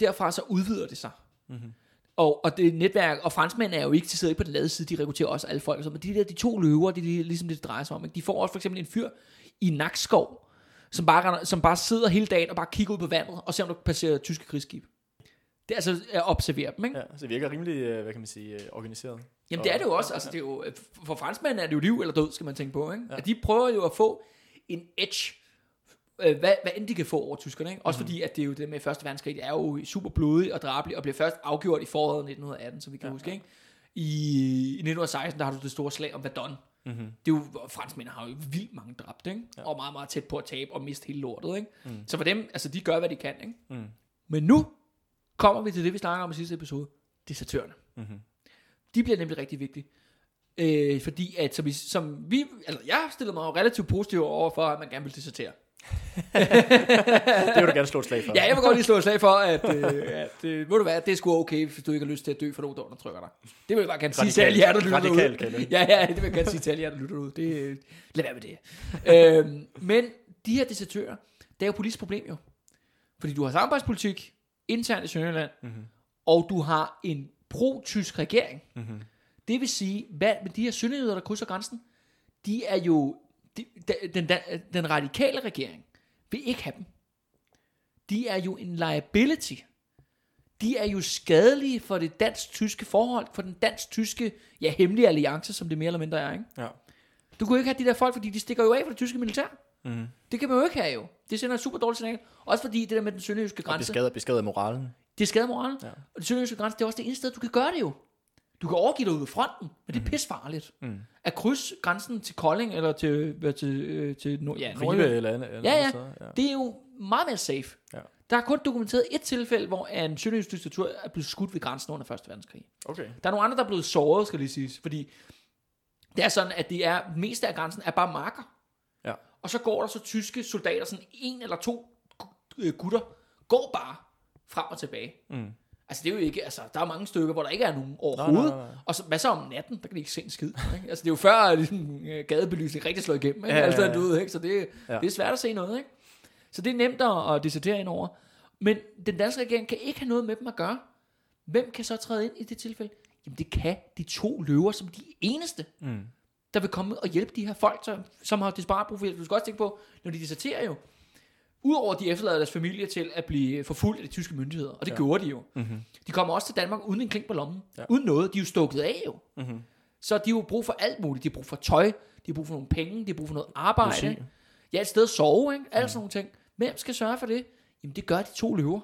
derfra så udvider det sig. Mm-hmm. Og det netværk, og franskmænd er jo ikke til sidder på den lade side, de rekrutterer også alle folk. Men de to løver, det er ligesom det drejer sig om. Ikke? De får også for eksempel en fyr i Nakskov, som bare sidder hele dagen og bare kigger ud på vandet, og ser om der passerer tyske krigsskib. Det er altså at observere dem, ikke? Ja, så det virker rimelig, hvad kan man sige, organiseret. Jamen det er det jo også, altså det er jo, for franskmændene er det jo liv eller død, skal man tænke på, ikke? Ja. At de prøver jo at få en edge, hvad end de kan få over tyskerne, ikke? Også fordi, at det er jo det med første verdenskrig, det er jo super blodig og drabelig, og bliver først afgjort i foråret 1918, som vi kan huske, ikke? I 1916, der har du det store slag om Verdun. Mm-hmm. Det er jo, franskmændene har jo vildt mange dræbt, ikke? Ja. Og meget, meget tæt på at tabe og miste hele lortet, ikke? Mm. Så for dem, altså de gør, hvad de kan, ikke? Mm. Men nu kommer vi til det, vi snakker om i sidste episode, desertørerne. Mm-hmm. De bliver nemlig rigtig vigtige, fordi at jeg stillede mig relativt positivt over for, at man gerne vil desertere. Det vil du gerne slå et slag for. Ja, jeg vil godt lige slå et slag for, at må du være, det er sgu okay, hvis du ikke har lyst til at dø for nogen, der undertrykker dig. Det vil jeg bare gerne sige til alle jer, der lytter ud. Ja, det vil jeg gerne sige til alle jer, der lytter ud. Lad være med det. Men de her desertører, det er jo politisk problem jo. Fordi du har samarbejdspolitik internt i Sønderjylland, mm-hmm. og du har en pro-tysk regering. Mm-hmm. Det vil sige, hvad med de her sønderjyder, der krydser grænsen, de er jo, den radikale regering vil ikke have dem. De er jo en liability. De er jo skadelige for det dansk-tyske forhold, for den dansk-tyske, hemmelige alliance, som det mere eller mindre er, ikke? Ja. Du kunne ikke have de der folk, fordi de stikker jo af fra det tyske militær. Mm. Det kan man jo ikke have jo. Det sender et super dårligt signal. Også fordi det der med den sønderjyske grænse, det skader moralen. Det skader moralen. Ja. Og den sønderjyske grænse, det er også det eneste sted du kan gøre det jo. Du kan overgive dig ud af fronten, men det er pissefarligt. Mm. At krydse grænsen til Kolding eller til Ribe eller andet. Ja. Det er jo meget mere safe. Ja. Der er kun dokumenteret et tilfælde, hvor en sønderjysk diktatur er blevet skudt ved grænsen under 1. verdenskrig. Okay. Der er nogle andre, der er blevet såret, skal lige siges, fordi det er sådan at det er mest af grænsen er bare marker. Ja. Og så går der så tyske soldater, sådan en eller to gutter, går bare frem og tilbage. Mm. Altså det er jo ikke, altså der er mange stykker, hvor der ikke er nogen overhovedet. Nej. Og så, hvad så om natten? Der kan de ikke se en skid. Ikke? Altså det er jo før ligesom, gadebelysning rigtig slår igennem. Ikke? Altså, du ved, ikke? Så det er svært at se noget. Ikke? Så det er nemt at desertere ind over. Men den danske regering kan ikke have noget med dem at gøre. Hvem kan så træde ind i det tilfælde? Jamen det kan de to løver som de eneste. Mm. Der vil komme og hjælpe de her folk, som har desperat brug for hjælp. Du skal også tænke på, når de deserterer jo, udover de efterlader deres familie til at blive forfulgt af de tyske myndigheder, og det gjorde de jo. Mm-hmm. De kommer også til Danmark uden en klink på lommen, uden noget. De er jo stukket af jo. Mm-hmm. Så de har jo brug for alt muligt. De har brug for tøj, de har brug for nogle penge, de har brug for noget arbejde. Et sted at sove, ikke? Alle sådan nogle ting. Hvem skal sørge for det? Jamen det gør de to løver.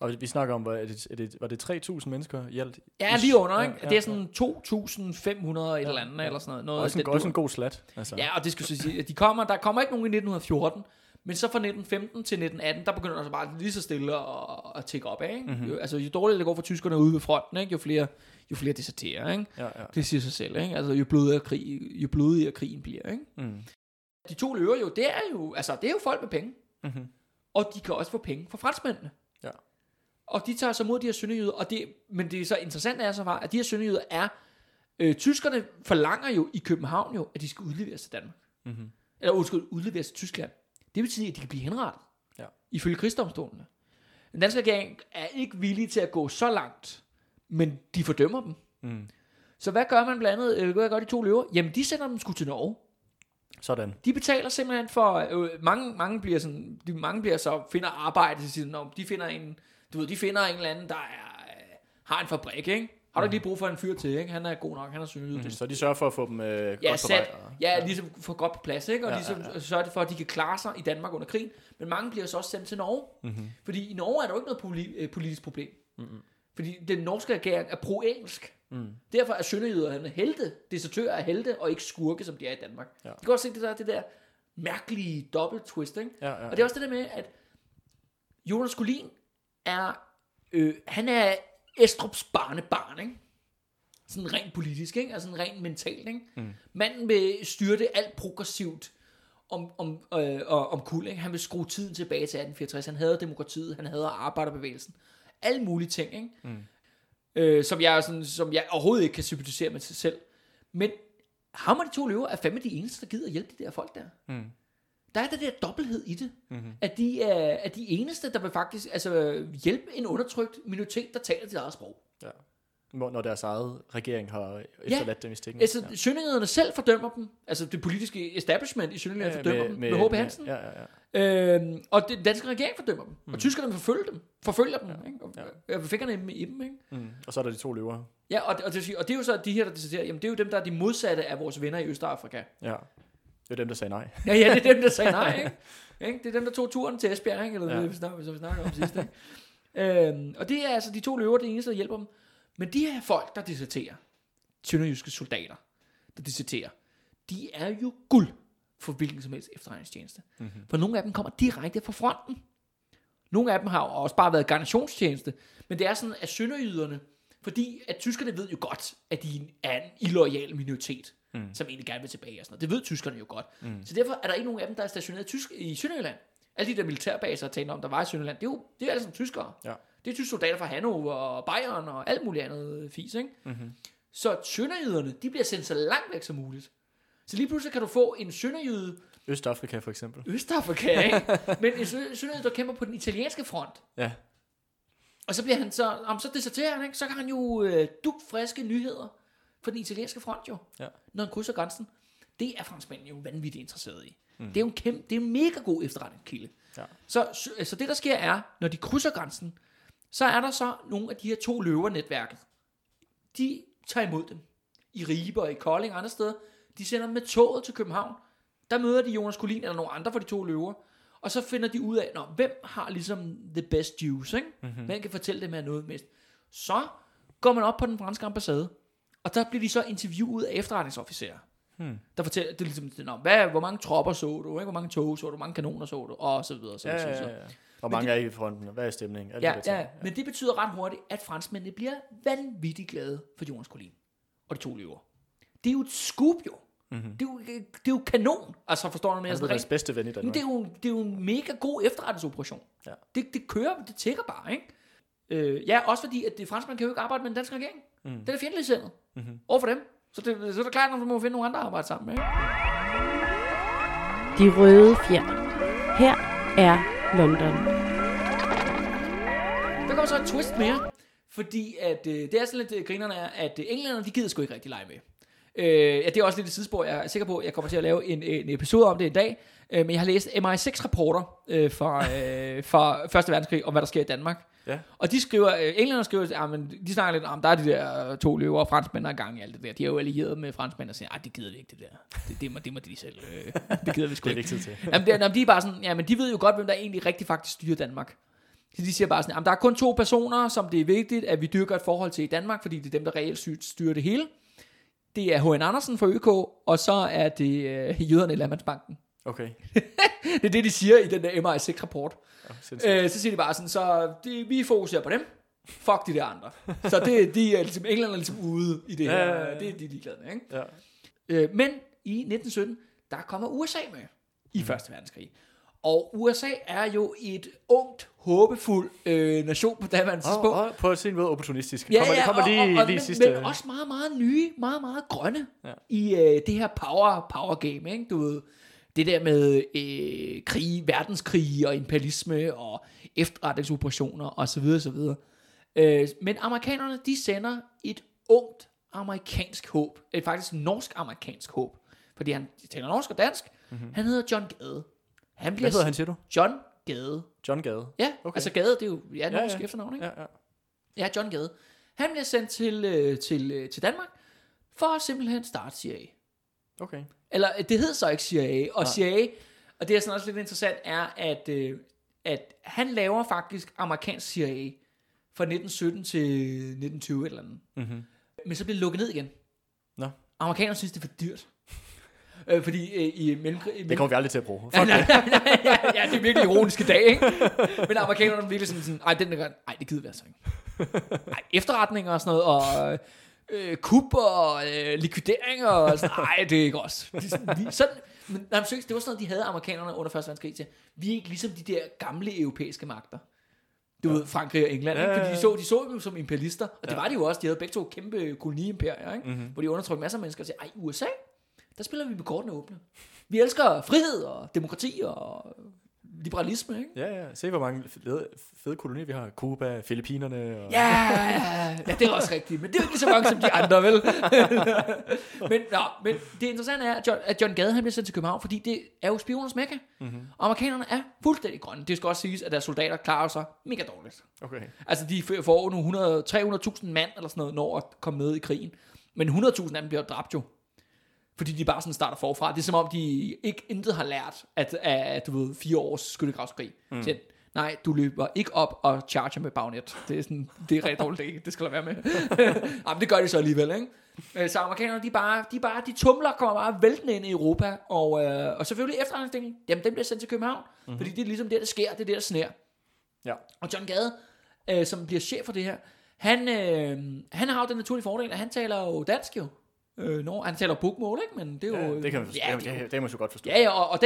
Og vi snakker om, var det 3.000 mennesker i alt? Ja, lige under, ikke? Det er sådan 2.500 eller andet, eller sådan noget. Også en god slat. Altså. Ja, og det skal sige, at der kommer ikke nogen i 1914, men så fra 1915 til 1918, der begynder altså bare lige så stille at tikke op af, ikke? Mm-hmm. Jo dårligere det går for tyskerne ude ved fronten, ikke? Jo flere deserterer, ikke? Ja, ja. Det siger sig selv, ikke? Altså, jo blodigere krigen bliver, ikke? Mm. De to løver jo, det er jo folk med penge. Mm-hmm. Og de kan også få penge fra franskmændene. Ja. Og de tager så mod de her sønderjyder, men det er så interessant er så var, at de her sønderjyder er, tyskerne forlanger jo i København jo, at de skal udleveres til Danmark. Mm-hmm. Eller udleveres til Tyskland. Det betyder, at de kan blive henrettet, ifølge krigsdomstolene. Den danske regering er ikke villig til at gå så langt, men de fordømmer dem. Mm. Så hvad gør man blandt andet, hvad gør de to løver? Jamen, de sender dem sgu til Norge. Sådan. De betaler simpelthen for mange bliver sådan, mange bliver så finder arbejde til siden om. De finder en, du ved, de finder en eller anden der er, har en fabrik, ikke? Har du ikke lige brug for en fyr til, ikke? Han er god nok, han er synlig. Så de sørger for at få dem godt på vej. Ja, ligesom for godt på plads, ikke? Og ligesom sørger det for, at de kan klare sig i Danmark under krigen. Men mange bliver så også sendt til Norge. Fordi i Norge er der jo ikke noget politisk problem. Fordi den norske regering er pro-engelsk. Derfor er sønderjyderne helte, desertører er helte, og ikke skurke, som de er i Danmark. Ja. Du kan også se det der mærkelige dobbelt-twist, ikke? Ja. Og det er også det der med, at Jonas Collin er, han er Estrups barnebarn, ikke? Sådan rent politisk, ikke? Altså sådan rent mentalt, ikke? Manden vil styrte alt progressivt om kul, ikke? Han vil skrue tiden tilbage til 1864. Han havde demokratiet, han havde arbejderbevægelsen. Alle mulige ting, ikke? Som jeg overhovedet ikke kan sympatisere med sig selv. Men ham og De To Løver er fandme de eneste, der gider at hjælpe de der folk der. Der er den der dobbelthed i det. At de er de eneste, der vil faktisk hjælpe en undertrykt minoritet, der taler til deres sprog. Ja. Når deres eget regering har efterladt dem i stikken. Altså, sønderjyderne selv fordømmer dem. Altså det politiske establishment i Sønderjylland fordømmer dem med H.P. Hanssen. Og den danske regering fordømmer dem. Og tyskerne forfølger dem. Ikke? Fingerne i dem. Ikke? Og så er der De To Løver. Ja, og det er jo så de her, der decideret, jamen det er jo dem, der er de modsatte af vores venner i Østafrika. Ja. Det er dem, der sagde nej. Ja, det er dem, der sagde nej. Ikke? Det er dem, der tog turen til Esbjerg, ikke? Eller vi snakker om sidst. Og det er altså De To Løver, det eneste, der hjælper dem. Men de her folk, der deserterer, sønderjyske soldater, der deserterer, de er jo guld for hvilken som helst efterretningstjeneste. For nogle af dem kommer direkte fra fronten. Nogle af dem har også bare været garnisonstjeneste. Men det er sådan, at sønderjyderne, fordi at tyskerne ved jo godt, at de er en illoyal minoritet, som egentlig gerne vil tilbage og sådan noget. Det ved tyskerne jo godt. Så derfor er der ikke nogen af dem, der er stationeret i Sønderjylland. Alle de der militærbaser, jeg talte om, der var i Sønderjylland, det er alle som tyskere. Ja. Det er tyske soldater fra Hannover og Bayern og alt muligt andet fis, ikke? Så sønderjyderne, de bliver sendt så langt væk som muligt. Så lige pludselig kan du få en sønderjyde... Østafrika for eksempel. Østafrika, ikke? Men en sønderjyde, der kæmper på den italienske front. Ja. Og så bliver han så deserterer han, ikke? Så kan han jo dugfriske nyheder for den italienske front jo, når han krydser grænsen. Det er franskmændene jo vanvittigt interesseret i. Det er jo en mega god efterretningskilde. Ja. Så det der sker er, når de krydser grænsen, så er der så nogle af de her To Løver-netværket. De tager imod dem. I Ribe og i Kolding og andre steder. De sender dem med toget til København. Der møder de Jonas Collin eller nogle andre fra De To Løver. Og så finder de ud af, hvem har ligesom the best juice, ikke? Hvem kan fortælle dem her noget mest? Så går man op på den franske ambassade. Og der bliver de så interviewet af efterretningsofficerer. Der fortæller det ligesom, hvor mange tropper så du, ikke? Hvor mange tog så du, hvor mange kanoner så du, og så videre. Og mange er i fronten, og hvad er stemningen? Men det betyder ret hurtigt, at franskmændene bliver vanvittigt glade for Jonas Collin og De To Løver. Det er jo et scoop, jo. Det er jo kanon. Altså, forstår du, med altså, deres bedste ven i Danmark. Det er jo en mega god efterretningsoperation. Ja. Det kører, det tækker bare, ikke? Også fordi, at franskmænd kan jo ikke arbejde med den danske regering. Det er fjendtligt sendet. Overfor dem. Så er det klart, at man må finde nogle andre at arbejde sammen med. De røde fjer. Her er London. Der kommer så et twist mere, fordi at, det er sådan lidt grinerne er, at englænderne, de gider sgu ikke rigtig lege med. Det er også lidt et sidespor, jeg er sikker på, at jeg kommer til at lave en episode om det en dag, men jeg har læst MI6-rapporter fra 1. verdenskrig om, hvad der sker i Danmark. Ja. Og de skriver, englænderne skriver, men de snakker lidt om, der er de der To Løver og franskmænd der er gang i alt det der. De er jo allieret med franskmænd og siger, det gider vi ikke det der. Det må de selv. Det gider vi sgu ikke. Det er ikke tid til. Jamen, de er bare sådan, men de ved jo godt, hvem der egentlig rigtig faktisk styrer Danmark. Så de siger bare sådan, der er kun 2 personer, som det er vigtigt, at vi dyrker et forhold til i Danmark, fordi det er dem, der reelt styrer det hele. Det er H.C. Andersen fra ØK, og så er det jøderne i Landmandsbanken. Okay. Det er det, de siger i den der MI6-rapport. Så siger de bare sådan, vi fokuserer på dem. Fuck de der andre. Så de er ligesom, englænderne er ligesom ude i det her. Det er de ligeglade med, ikke? Ja. Men i 1917, der kommer USA med i 1. verdenskrig. Og USA er jo et ungt, håbefuld nation på daværende tidspunkt. Og på sin måde opportunistisk. Det kommer lige sidste. Men også meget, meget nye, meget, meget grønne i det her power game, ikke? Du ved, det der med krig, verdenskrig og imperialisme og efterretningsoperationer og så videre, så videre. Men amerikanerne, de sender et ungt amerikansk håb, faktisk norsk-amerikansk håb. fordi han taler norsk og dansk. Mm-hmm. Han hedder John Gade. Han bliver, hvad hedder han, siger du? John Gade. John Gade? Ja, okay. Altså Gade, det er jo norsk efternavn, ikke? Ja, ja. Ja, John Gade. Han bliver sendt til Danmark, for at simpelthen starte CIA. Okay. Eller, det hed så ikke CIA, og nej. CIA, og det er sådan også lidt interessant, er, at han laver faktisk amerikansk CIA, fra 1917 til 1920 eller andet. Mm-hmm. Men så bliver det lukket ned igen. Nå. Amerikanerne synes, det er for dyrt. Fordi i mellemkrigen... Det kommer vi aldrig til at bruge. Ja, ja, det er virkelig ironiske dag, ikke? Men amerikanerne er virkelig sådan, nej, det gider vi altså ikke. Ej, efterretninger og sådan noget, og kup og likvideringer og sådan, nej, det er ikke os. Sådan, men nej, det var sådan noget, de havde amerikanerne under første verdenskrig til. Vi er ikke ligesom de der gamle europæiske magter. Du ved, Frankrig og England, ikke? Fordi de så dem som imperialister, og det var de jo også. De havde begge to kæmpe koloniimperier, ikke? Mm-hmm. Hvor de undertrykte masser af mennesker og sagde, ej, USA, der spiller vi med kortene åbne. Vi elsker frihed og demokrati og liberalisme, ikke? Ja, ja. Se, hvor mange fede kolonier vi har. Cuba, Filippinerne og... Ja, det er også rigtigt. Men det er jo ikke så mange som de andre, vel? men det interessante er, at John Gade, han bliver sendt til København, fordi det er jo spionernes mekka. Mm-hmm. Og amerikanerne er fuldstændig grønne. Det skal også siges, at deres soldater klarer sig mega dårligt. Okay. Altså, de får nogle 300.000 mand eller sådan noget, når at komme med i krigen. Men 100.000 af dem bliver dræbt jo. Fordi de bare sådan starter forfra. Det er som om, de ikke intet har lært at du ved, 4 års skyttegravskrig. Mm. Så nej, du løber ikke op og charger med bagnet. Det er sådan, det er ret dårligt, det skal der være med. Jamen, det gør de så alligevel, ikke? Så amerikanerne, de tumler, kommer bare væltende ind i Europa. Og selvfølgelig efterretningsdelen, dem bliver sendt til København. Mm-hmm. Fordi det er ligesom det, der sker, det er det, der sner. Ja. Og John Gade, som bliver chef for det her, han har jo den naturlige fordel, at han taler jo dansk jo. Han taler bukmål, ikke? Men det er jo... det kan man forstå. Det må man jo godt forstå. Ja, ja, og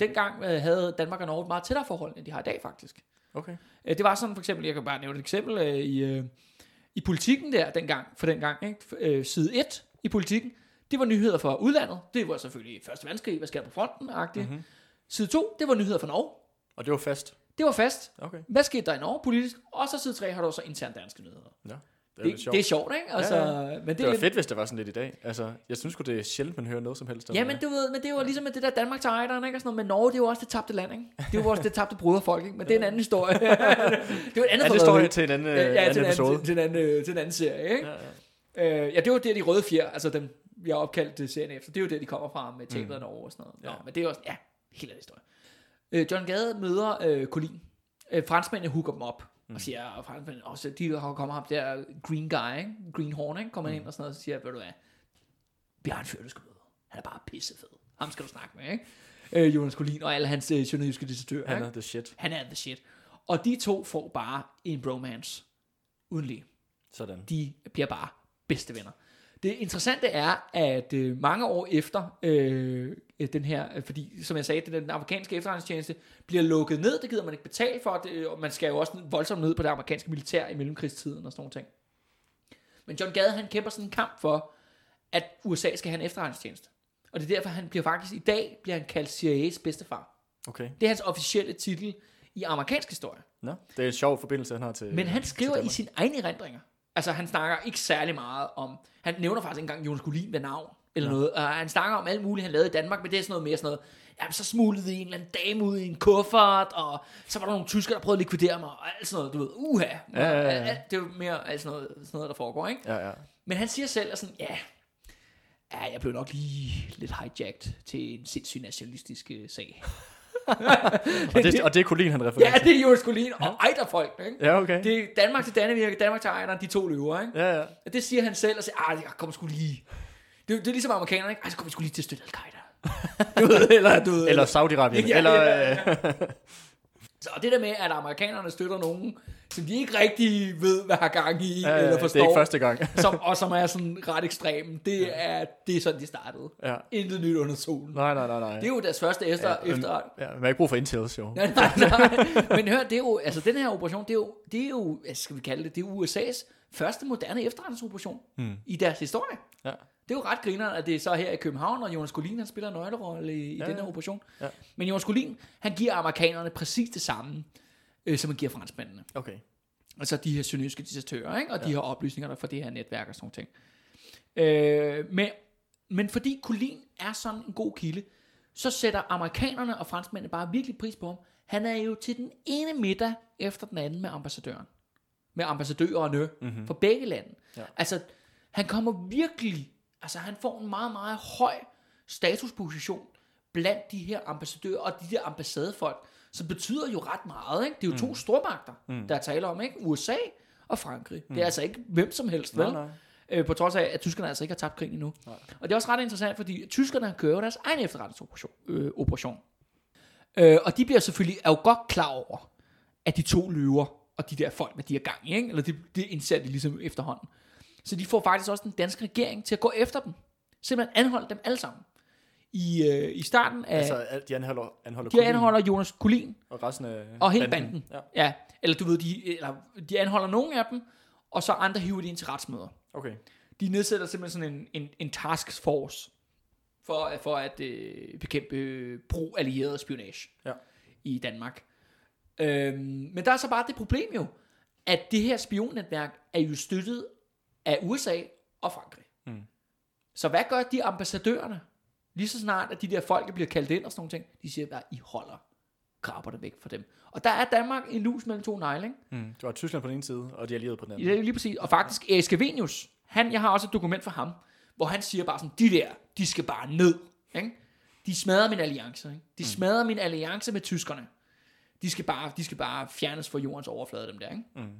dengang havde Danmark og Norge meget tættere forhold, end de har i dag, faktisk. Okay. Det var sådan, for eksempel, jeg kan bare nævne et eksempel, i Politikken der, dengang, ikke? Side 1 i Politikken, det var nyheder fra udlandet. Det var selvfølgelig første verdenskrig, hvad sker på fronten-agtigt. Mm-hmm. Side 2, det var nyheder fra Norge. Og det var fast? Det var fast. Okay. Hvad skete der i Norge politisk? Og så side 3 har du så interne danske nyheder. Ja. Det er sjovt, ikke? Altså, ja. Men det var lidt... fedt, hvis det var sådan lidt i dag. Altså, jeg synes sgu, det er sjældent, man hører noget som helst. Ja, men du ved, men det var ligesom med det der Danmark til Ejderen, ikke? Og sådan noget. Men Norge, det er jo også det tabte land, ikke? Det er jo også det tabte broderfolk, ikke? Men det er en anden historie. Det er en anden historie til en anden episode. Til en anden serie, ikke? Ja, ja. Ja, det var der, de røde fjer, altså dem, jeg opkaldte serien efter. Det er jo der, de kommer fra med tabet af Norge og sådan noget. Nå, ja. Men det er jo også, ja, helt anden historie. John Gade møder Collin. Franskmændene hooker dem op. Mm. Og siger, og de har kommet ham der green guy, ikke? Green horn, ikke? Kommer ind og sådan noget, og siger, ved du hvad, Bjørn Fyr, du skal møde. Han er bare pissefed. Ham skal du snakke med, ikke? Jonas Collin og alle hans journalistiske desertører. Han er the shit. Og de to får bare en bromance. Uden lige. Sådan. De bliver bare bedste venner. Det interessante er, at mange år efter den her, fordi som jeg sagde, den amerikanske efterretningstjeneste bliver lukket ned, det gider man ikke betale for, og man skal jo også voldsomt ned på det amerikanske militær i mellemkrigstiden og sådan nogle ting. Men John Gade, han kæmper sådan en kamp for, at USA skal have en efterretningstjeneste. Og det er derfor, han bliver faktisk i dag, bliver han kaldt CIA's bedstefar. Okay. Det er hans officielle titel i amerikansk historie. Nå, det er en sjov forbindelse, han har til. Men han skriver i sine egne erindringer. Altså, han snakker ikke særlig meget om... Han nævner faktisk ikke engang Jonas Collin ved navn, eller noget. Og han snakker om alt muligt, han lavede i Danmark, men det er sådan noget mere sådan noget... Jamen, så smuglede en eller anden dame ud i en kuffert, og så var der nogle tyskere, der prøvede at likvidere mig, og alt sådan noget, du ved, Det er jo mere alt sådan noget, der foregår, ikke? Ja, ja. Men han siger selv, at sådan, jeg blev nok lige lidt hijacked til en sindssyg nationalistisk sag. og det er Collin, han refererer til. Ja, det er Jonas Collin og Ejderfolkene, ikke? Ja, okay. Det er Danmark til Dannevirke, Danmark til Ejderen, De To Løver, ikke? Ja, ja. Og det siger han selv og siger, jeg kommer sgu lige. Det er ligesom amerikanerne, ikke? Så kommer sgu lige til at støtte Al-Qaida. Eller Saudi-Arabien. Ja. Så det der med, at amerikanerne støtter nogen, som de ikke rigtig ved, hvad har gang i, eller forstår. Det er ikke første gang. som er sådan ret ekstrem. Det er sådan, de startede. Ja. Intet nyt under solen. Nej. Det er jo deres første efter... Ja, man har ikke brug for intel, jo. Nej. Men hør, det er jo, altså den her operation, det er jo skal vi kalde det, det er USA's første moderne efterretningsoperation i deres historie. Ja. Det er jo ret grineren, at det er så her i København, og Jonas Collin, han spiller en nøglerolle i den her operation. Ja. Men Jonas Collin, han giver amerikanerne præcis det samme, som han giver franskmændene. Okay. Og så de her sønderjyske desertører, ikke? Og de her oplysninger der fra det her netværk og sådan nogle ting. Men Men fordi Collin er sådan en god kilde, så sætter amerikanerne og franskmændene bare virkelig pris på ham. Han er jo til den ene middag efter den anden med ambassadøren. Med ambassadørerne fra begge lande. Ja. Altså, han kommer virkelig... Altså, han får en meget, meget høj statusposition blandt de her ambassadører og de der ambassadefolk, som betyder jo ret meget, ikke? Det er jo to stormagter, der taler om, ikke? USA og Frankrig. Det er altså ikke hvem som helst, vel? Nej. På trods af, at tyskerne altså ikke har tabt krigen endnu. Nej. Og det er også ret interessant, fordi tyskerne kører deres egen efterretningsoperation. Og de bliver selvfølgelig, er jo godt klar over, at de to løver og de der folk, med de er gang i, ikke? Eller det indser de ligesom efterhånden. Så de får faktisk også den danske regering til at gå efter dem. Simpelthen anholde dem alle sammen. I starten af... Altså, de anholder Jonas Collin. Og resten af... Og hele banden. Ja. Ja. Eller du ved, de anholder nogle af dem, og så andre hiver de ind til retsmøder. Okay. De nedsætter simpelthen sådan en task force, for at bekæmpe pro-allieret spionage i Danmark. Men der er så bare det problem jo, at det her spionnetværk er jo støttet af USA og Frankrig. Mm. Så hvad gør de ambassadørerne? Lige så snart, at de der folk bliver kaldt ind og sådan nogle ting, de siger bare, I holder krabberne væk fra dem. Og der er Danmark en lus mellem to negle, ikke? Mm. Det var Tyskland på den ene side, og de allierede på den anden. Ja, det er lige præcis. Og faktisk Erik Scavenius, jeg har også et dokument fra ham, hvor han siger bare sådan, de der, de skal bare ned, ikke? De smadrer min alliance, ikke? De smadrer min alliance med tyskerne. De skal bare fjernes fra jordens overflade, dem der, ikke? Mm.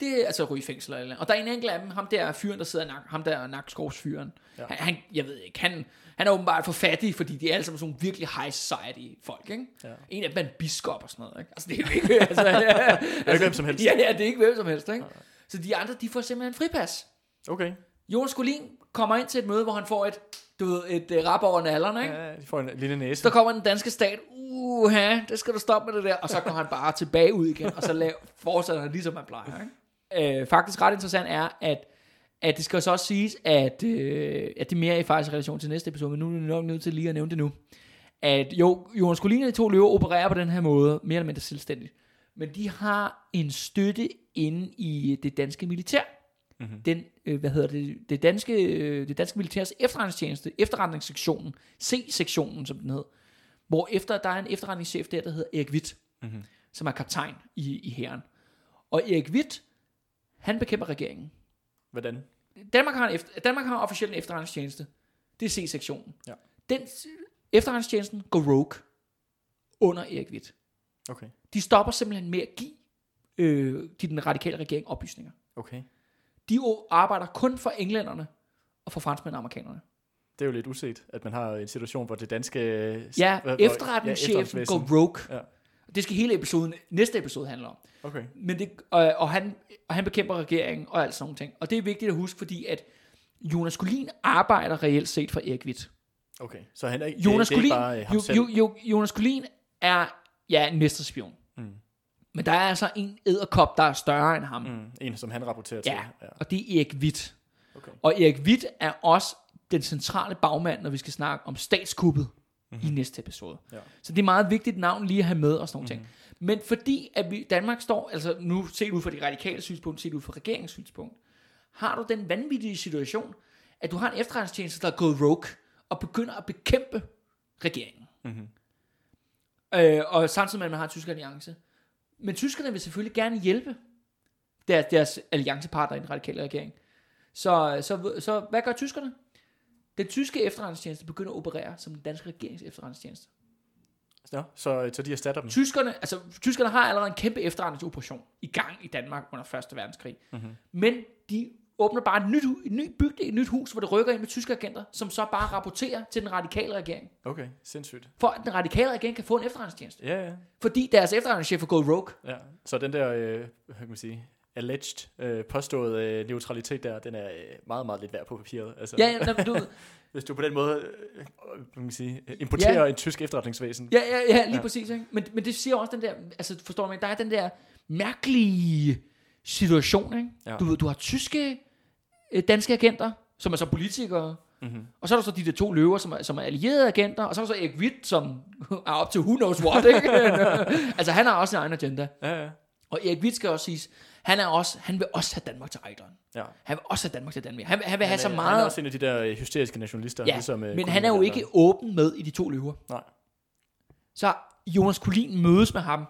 Det er altså ryge fængsel eller andet. Og der er en enkelt af dem, ham der fyren, der sidder ham der Nakskovsfyren. Ja. Han, jeg ved ikke, han er åbenbart for fattig, fordi de er alle sammen sådan nogle virkelig high society folk, ikke? Ja. En af dem er en biskop og sådan noget, ikke? Altså det er jo ikke, altså, ikke hvem som helst. Ja, det er ikke hvem som helst, ikke? Ja. Så de andre, de får simpelthen fripas. Okay. Jonas Collin kommer ind til et møde, hvor han får et rap over nallerne, ikke? Ja, de får en lille næse. Der kommer den danske stat, det skal du stoppe med det der, og så går han bare tilbage ud igen, og så fortsætter han ligesom han plejer, ikke? Faktisk ret interessant er, at det skal så også siges, at det mere er faktisk i relation til næste episode, men nu er vi nok nødt til lige at nævne det nu, at jo, Jonas Collin og De To Løver opererer på den her måde, mere eller mindre selvstændigt, men de har en støtte inde i det danske militær. Mm-hmm. Det danske militærs efterretningssektionen, C-sektionen, som den hed, hvor efter der er en efterretningschef der hedder Erik With, som er kaptajn i hæren. Og Erik With, han bekæmper regeringen. Hvordan? Danmark har officielt en efterretningstjeneste. Det er C-sektionen. Ja. Den efterretningstjenesten går rogue under Erik With. Okay. De stopper simpelthen med at give den radikale regering oplysninger. Okay. De arbejder kun for englænderne og for franskmænd og amerikanerne. Det er jo lidt uset, at man har en situation, hvor det danske... Ja, efterretningschefen går rogue. Ja. Det skal hele episoden, næste episode handler om. Okay. Men det, han bekæmper regeringen og alt sådan nogle ting. Og det er vigtigt at huske, fordi at Jonas Collin arbejder reelt set for Erik With. Okay, så han er ikke, Jonas Collin er en mesterspion. Mm. Men der er altså en edderkop, der er større end ham. Mm. En, som han rapporterer til. Ja, og det er Erik With. Okay. Og Erik With er også den centrale bagmand, når vi skal snakke om statskuppet. Mm-hmm. I næste episode. Ja. Så det er meget vigtigt navn lige at have med og sådan nogle ting. Men fordi at Danmark står, altså nu set ud fra de radikale synspunkt, set ud fra regeringens synspunkt, har du den vanvittige situation, at du har en efterretningstjeneste, der er gået rogue, og begynder at bekæmpe regeringen. Mm-hmm. Og samtidig med, at man har en tysk alliance. Men tyskerne vil selvfølgelig gerne hjælpe deres alliancepartner i den radikale regering. Så hvad gør tyskerne? Den tyske efterretningstjeneste begynder at operere som den danske regerings efterretningstjeneste. Ja, så de erstatter dem. Tyskerne har allerede en kæmpe efterretningsoperation i gang i Danmark under 1. verdenskrig. Mm-hmm. Men de åbner bare et nyt hus, hvor det rykker ind med tyske agenter, som så bare rapporterer til den radikale regering. Okay, sindssygt. For at den radikale regering kan få en efterretningstjeneste. Ja. Fordi deres efterretningschef er gået rogue. Ja, så den der, hvad kan man sige... alleged, påstået neutralitet der, den er meget, meget lidt værd på papiret. Altså, hvis du på den måde importerer en tysk efterretningsvæsen. Ja, præcis. Ikke? Men det siger også den der, altså forstår man, der er den der mærkelige situation, ikke? Ja. Du ved, du har tyske danske agenter, som er så politikere, og så er der så de der to løver, som er allierede agenter, og så er der så Erik With, som er op til who knows what, ikke? Altså han har også en egen agenda. Ja. Og Erik With skal også siges, Han vil også have Danmark til Ejderen. Ja. Han vil også have Danmark til Danmark. Han vil have så meget. Han er også en af de der hysteriske nationalister. Ja, ligesom, men han er jo ikke åben med i De To Løver. Nej. Så Jonas Collin mødes med ham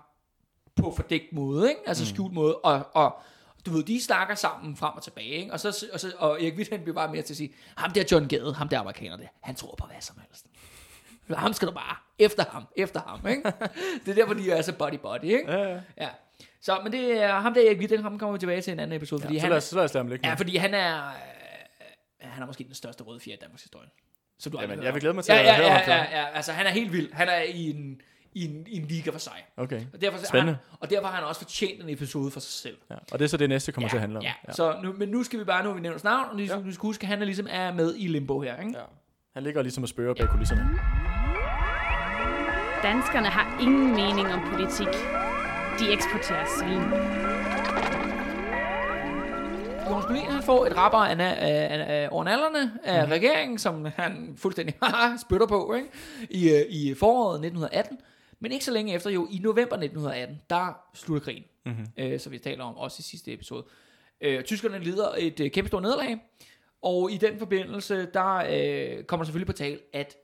på fordækt måde, ikke? Altså skjult måde, og du ved, de snakker sammen frem og tilbage, ikke? Og Erik With bliver bare mere til at sige, ham der John Gade, ham der amerikaner der, han tror på hvad som helst. Ham skal du bare efter ham, ikke? Det er derfor, de er så buddy, ikke? Ja. Så, men det er ham der Erik With, ham kommer vi tilbage til en anden episode, fordi han er måske den største røde fjer i Danmarks historie. Så du jeg vil glæde mig til at høre ham. Ja, altså han er helt vild. Han er i en liga for sig. Okay. Og derfor, spændende. Og derfor har han også fortjent en episode for sig selv. Ja. Og det er så det næste kommer til at handle om. Ja. Så nu skal vi bare, nu har vi nævnt navn, og nu skal huske, at han er ligesom er med i limbo her, ikke? Ja. Han ligger ligesom og spørger bag kulisserne. Danskerne har ingen mening om politik. De eksporterer svin. Jonas Collin, han får et rapper over nallerne af regeringen, som han fuldstændig spytter på, ikke? I foråret 1918. Men ikke så længe efter, jo i november 1918, der slutter krigen, som vi taler om også i sidste episode. Tyskerne lider et kæmpe stort nederlag, og i den forbindelse, der kommer selvfølgelig på tale, at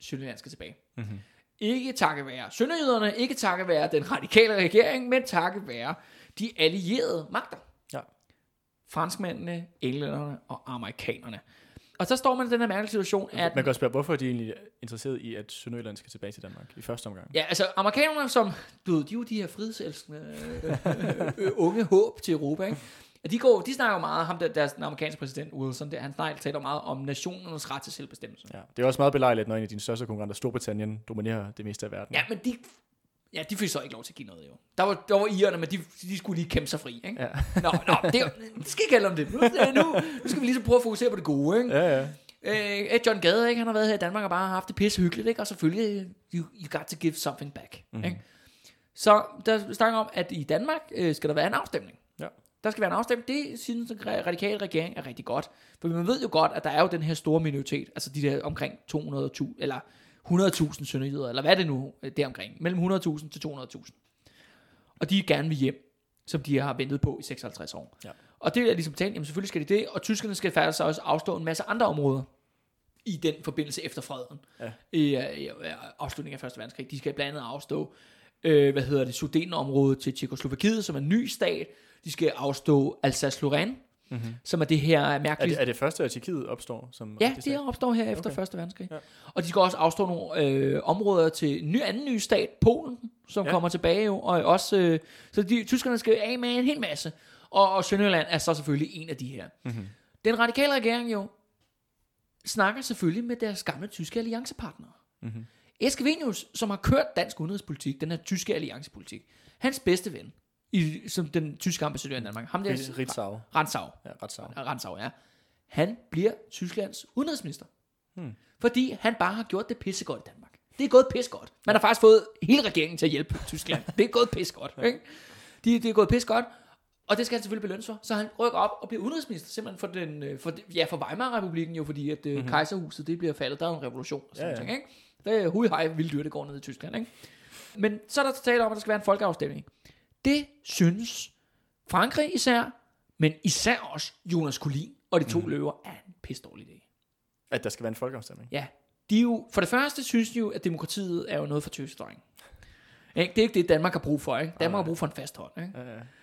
Sønderjylland skal tilbage. Mm-hmm. Ikke takket være sønderjyderne, ikke takket være den radikale regering, men takket være de allierede magter. Ja. Franskmændene, englænderne og amerikanerne. Og så står man i den her mærkelige situation, at... Man kan også spørge, hvorfor er de egentlig interesseret i, at Sønderjylland skal tilbage til Danmark i første omgang? Ja, altså amerikanerne, som... Du ved, de er jo de her frihedselskende unge håb til Europa, ikke? De snakker jo meget, ham deres amerikanske præsident Wilson, der, han taler meget om nationernes ret til selvbestemmelse. Ja, det er også meget belejligt, når en af dine største konkurrenter, Storbritannien, dominerer det meste af verden. Ja, men de fik så ikke lov til at give noget, jo. Der var irerne, men de skulle lige kæmpe sig fri, ikke? Ja. Nå, det skal ikke handle om det. Nu skal vi ligesom prøve at fokusere på det gode, ikke? Ja. John Gade, ikke? Han har været her i Danmark og bare haft det pisse hyggeligt, ikke? Og selvfølgelig, you got to give something back, ikke? Så der snakker om, at i Danmark skal der være en afstemning. Der skal være en afstemning. Det synes den radikale regering er rigtig godt. For man ved jo godt, at der er jo den her store minoritet, altså de der omkring 200.000, eller 100.000 sønderjyder, eller hvad er det nu deromkring, mellem 100.000 til 200.000. Og de gerne vil hjem, som de har ventet på i 56 år. Ja. Og det er ligesom tænkt, jamen selvfølgelig skal de det, og tyskerne skal faktisk også afstå en masse andre områder i den forbindelse efter freden. Ja. I afslutningen af Første Verdenskrig. De skal blandt andet afstå Sudetenområdet til Tjekkoslovakiet, som er en ny stat. De skal afstå Alsace-Lorraine, som er det her mærkelige... Er det første, at Tjekkiet opstår? Som ja, det opstår her efter Første Verdenskrig. Ja. Og de skal også afstå nogle områder til en ny stat, Polen, som kommer tilbage jo, og også... tyskerne skal af med en hel masse. Og Sønderjylland er så selvfølgelig en af de her. Mm-hmm. Den radikale regering jo snakker selvfølgelig med deres gamle tyske alliancepartnere. Mm-hmm. Erik Scavenius, som har kørt dansk udenrigspolitik, den her tyske alliancepolitik, hans bedste ven, som den tyske ambassadør i Danmark, ham der Ritzau, han bliver Tysklands udenrigsminister, fordi han bare har gjort det pissegodt i Danmark. Det er gået pissegodt. Man har faktisk fået hele regeringen til at hjælpe Tyskland. Det er gået pissegodt. Det er gået pissegodt, og det skal han selvfølgelig belønnes for. Så han rykker op og bliver udenrigsminister, simpelthen for Weimar-republikken jo, fordi at kejserhuset det bliver faldet, der er en revolution og sådan ting, ikke? Det er hudhej vilddyr, det går ned i Tyskland, ikke? Men så er der tale om, at der skal være en folkeafstemning. Det synes Frankrig især, men især også Jonas Collin og De To Løver er en pisse dårlig idé. At der skal være en folkeafstemning? Ja. De jo, for det første synes de jo, at demokratiet er jo noget for tøsedreng. Det er ikke det, Danmark har brug for, ikke? Danmark har brug for en fast hånd, ikke?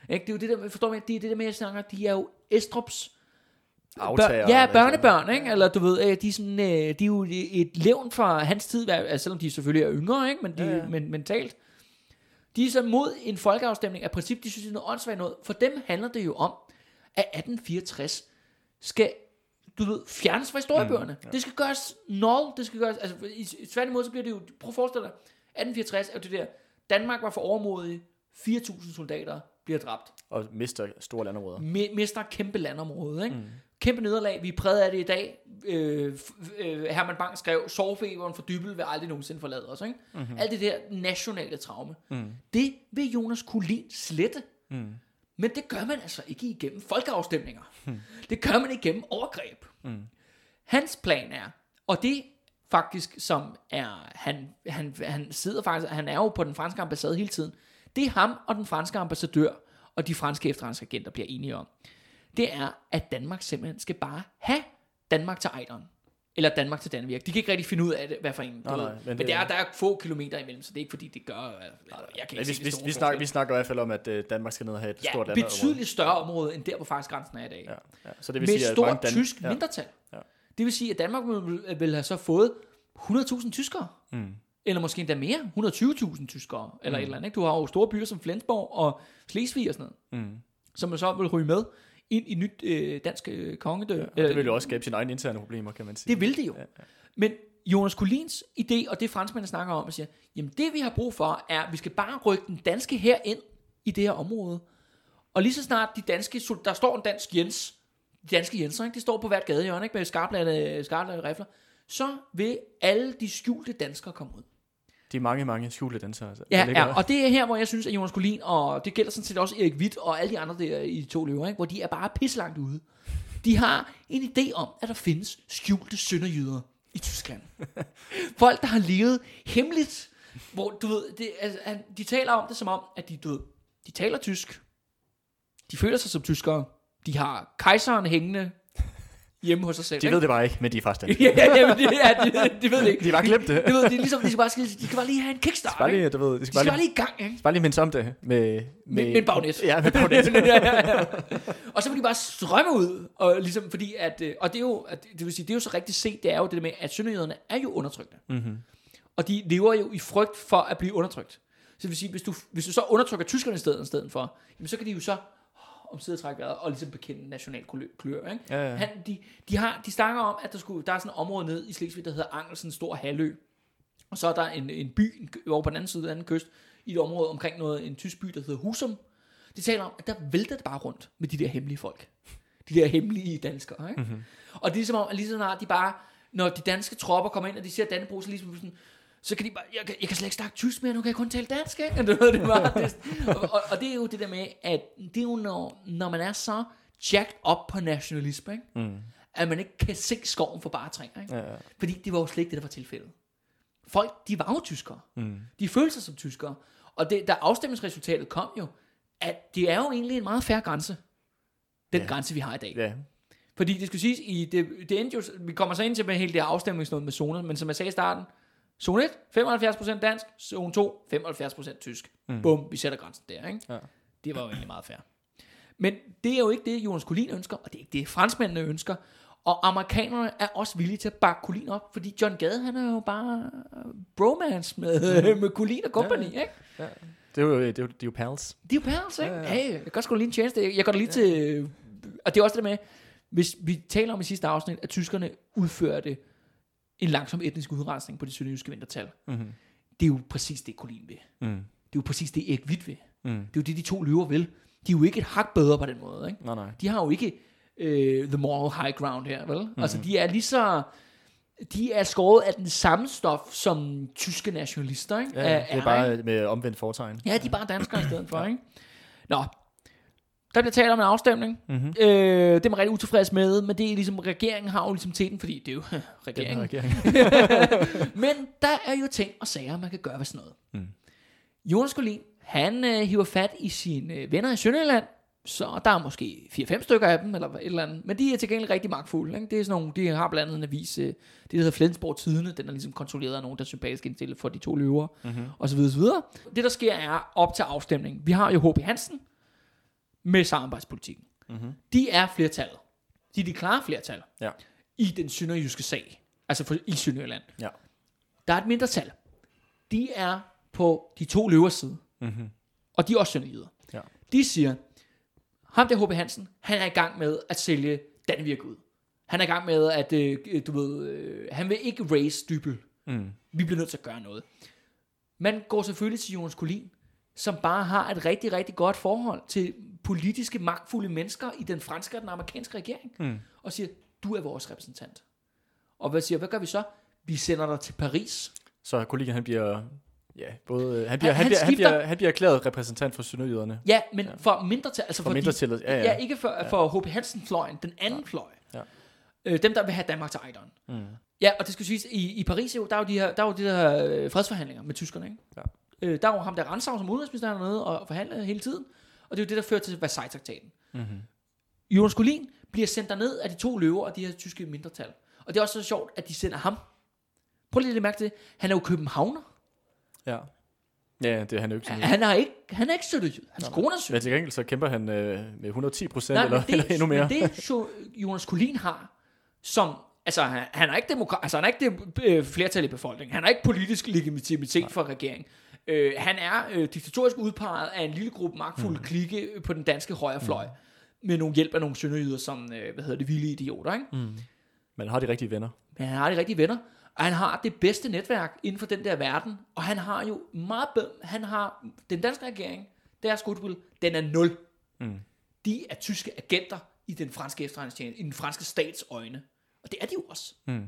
Det er jo det der, forstår man, det er det der med, jeg snakker, de er jo Estrups... Aftager, børnebørn, ikke? Eller du ved, de er jo et levn fra hans tid, altså, selvom de selvfølgelig er yngre, ikke? Men men mentalt. De er så mod en folkeafstemning af princip, de synes, det er noget åndssvagt noget. For dem handler det jo om, at 1864 skal, du ved, fjernes fra historiebøgerne. Det skal gøres null, det skal gøres, altså i tværtimod, så bliver det jo, prøv at forestille dig, 1864 er det der, Danmark var for overmodig, 4.000 soldater bliver dræbt. Og mister store landområder. Mister kæmpe landområder, ikke? Kæmpe nederlag, vi er præget af det i dag. Herman Bang skrev, sorgfeberen for Dybbel vil aldrig nogensinde forlade os. Ikke? Mm-hmm. Alt det der nationale traume. Det vil Jonas Collin slette. Men det gør man altså ikke igennem folkeafstemninger. Det gør man igennem overgreb. Hans plan er, og det faktisk som er, han sidder faktisk, han er jo på den franske ambassade hele tiden, det er ham og den franske ambassadør og de franske efterretningsagenter bliver enige om, det er, at Danmark simpelthen skal bare have Danmark til Ejderen. Eller Danmark til Dannevirke. De kan ikke rigtig finde ud af det, hvad for en. Nej, men der er få kilometer imellem, så det er ikke fordi, det gør... Vi snakker i hvert fald om, at Danmark skal ned og have et stort andet område. Betydeligt større område, end der, hvor faktisk grænsen er i dag. Ja. Så det vil sige, med stort tysk mindretal. Ja. Det vil sige, at Danmark vil have så fået 100.000 tyskere. Mm. Eller måske endda mere. 120.000 tyskere. Eller et eller andet. Ikke? Du har jo store byer som Flensborg og Slesvig og sådan noget. Mm. Som så vil ryge med ind i nyt dansk kongedømme. Ja, det vil jo også skabe sine egne interne problemer, kan man sige. Det vil det jo. Ja, ja. Men Jonas Collins idé, og det franskmændene snakker om, og siger, jamen det vi har brug for, er, at vi skal bare rykke den danske her ind i det her område. Og lige så snart de danske, der står en dansk Jens, de danske Jenser, ikke? De står på hvert gadehjørne, ikke? Med skarpladte rifler, så vil alle de skjulte danskere komme ud. De er mange, mange skjulte dansere. Altså. Ja, og det er her, hvor jeg synes, at Jonas Collin, og det gælder sådan set også Erik With og alle de andre der i De To Løver, ikke? Hvor de er bare pisselangt ude. De har en idé om, at der findes skjulte sønderjyder i Tyskland. Folk, der har levet hemmeligt, hvor du ved, det, altså, de taler om det som om, at de taler tysk, de føler sig som tyskere, de har kejseren hængende hjemme hos sig selv. De ved det bare ikke, men de er faktisk de ved det ikke. De bare glemt det. De ved det, ligesom de skal bare lige have en kickstart. De skal bare lige i gang, ikke? De skal bare lige minde om det med en bagnet. Ja, med bagnet. ja. Og så vil de bare strømme ud, og ligesom fordi og det er jo, det vil sige, det er jo så rigtigt set, det er jo det med, at sønderjyderne er jo undertrykte. Mm-hmm. Og de lever jo i frygt for at blive undertrykt. Så det vil sige, hvis du så undertrykker tyskerne i stedet for, jamen, så kan de jo så om sidetræk været, og ligesom bekendte national klør. Ikke? Ja. De snakker om, at der er sådan et område ned i Slesvig, der hedder Angelsen Stor Halø. Og så er der en by over på den anden side af den anden kyst, i et område omkring en tysk by, der hedder Husum. De taler om, at der vælter det bare rundt med de der hemmelige folk. De der hemmelige danskere. Ikke? Mm-hmm. Og det er ligesom om, at når de danske tropper kommer ind, og de ser Dannebrogs, så kan de bare, jeg kan slet ikke snakke tysk mere, nu kan jeg kun tale dansk, ikke? Og det er jo det der med, at det er jo når man er så jacked op på nationalisme, ikke? Mm. At man ikke kan se skoven for bare træer, ikke? Ja. Fordi det var jo slet ikke det, der var tilfældet. Folk, de var jo tyskere. Mm. De følte sig som tyskere. Og da afstemningsresultatet kom jo, at det er jo egentlig en meget fair grænse. Den grænse, vi har i dag. Ja. Fordi det skulle siges, det endte jo, vi kommer så ind til med hele det her afstemningsnåde med zoner, men som jeg sagde i starten, Zone 1, 75% dansk. Zone 2, 75% tysk. Mm. Bum, vi sætter grænsen der, ikke? Ja. Det var jo egentlig meget fair. Men det er jo ikke det, Jonas Collin ønsker, og det er ikke det, franskmændene ønsker. Og amerikanerne er også villige til at bakke Collin op, fordi John Gade, han er jo bare bromance med Collin og company, ikke? Ja. Det er jo pals. De er jo pals, ikke? Ja. Hey, jeg kan godt sgu lige en tjeneste. Jeg går da lige til... Og det er også det med, hvis vi taler om i sidste afsnit, at tyskerne udfører det, en langsom etnisk udrensning på det sønderjyske mindretal. Mm-hmm. Det er jo præcis det, Collin vil. Mm. Det er jo præcis det, Erik With vil. Mm. Det er jo det, De To Løver vil. De er jo ikke et hak bedre på den måde. Ikke? Nej. De har jo ikke the moral high ground her, vel? Mm-hmm. Altså, de er lige så... De er skåret af den samme stof som tyske nationalister, ikke? Ja, det er bare med omvendt fortegn. Ja, de er bare danskere i stedet for, ikke? Nå. Der bliver talt om en afstemning. Mm-hmm. Det er man ret utilfreds med, men det er ligesom, regeringen har jo ligesom teten, fordi det er jo regeringen. Men der er jo ting og sager, man kan gøre ved sådan noget. Mm. Jonas Collin, han hiver fat i sine venner i Sønderjylland, så der er måske 4-5 stykker af dem, eller et eller andet, men de er til gengæld rigtig magtfulde. Ikke? Det er sådan nogle, de har blandt andet en avis, det der hedder Flensborg Tidene, den er ligesom kontrolleret af nogen, der er sympatisk indstillet for De To Løver, mm-hmm. osv. Det der sker er op til afstemningen. Vi har jo H.P. Hanssen, med samarbejdspolitikken. Mm-hmm. De er flertallet. De er de klare flertal i den sønderjyske sag. Altså i Sønderjylland. Ja. Der er et mindretal. De er på De To Løvers side. Mm-hmm. Og de er også sønderjyder. Ja. De siger, ham der H.P. Hanssen, han er i gang med at sælge Dannevirke ud. Han er i gang med at, han vil ikke raise Dybbøl. Mm. Vi bliver nødt til at gøre noget. Man går selvfølgelig til Jonas Collin, som bare har et rigtig, rigtig godt forhold til politiske, magtfulde mennesker i den franske og den amerikanske regering, og siger, du er vores repræsentant. Og hvad gør vi så? Vi sender dig til Paris. Så kollegaen, han bliver... Ja, både... Han bliver erklæret repræsentant for sønderjyderne. Ja, men for mindretal... Altså for mindretallet, ja. Ja, ikke for H.P. Hansen-fløjen, den anden fløj. Ja. Dem, der vil have Danmark til Ejderen. Mm. Ja, og det skal siges, i Paris jo, der er jo de her fredsforhandlinger med tyskerne, ikke? Ja. Der var ham der Ritzau som udenrigsminister hernede og forhandlede hele tiden. Og det er jo det, der fører til Versailles-traktaten. Mm-hmm. Jonas Collin bliver sendt derned af de to løver og de her tyske mindretal. Og det er også så sjovt, at de sender ham. Prøv lige at mærke det. Han er jo københavner. Ja. Ja, det er han jo ikke. Han er ikke sønderjyde. Hans kone er sønderjyde. Men til gengæld så kæmper han med 110% eller endnu mere. Men det Jonas Collin har, som... Altså, han er ikke det flertal i befolkningen. Han er ikke politisk legitimitet for regeringen. Han er diktatorisk udpeget af en lille gruppe magtfulde klikke på den danske højrefløj. Med nogle hjælp af nogle sønderjyder som, vilde idioter, ikke? Mm. Men har de rigtige venner. Men han har de rigtige venner. Og han har det bedste netværk inden for den der verden. Og han har jo meget han har den danske regering, deres skudspil, den er 0. Mm. De er tyske agenter i den franske efterretningstjeneste, i den franske stats øjne. Og det er de jo også. Mm.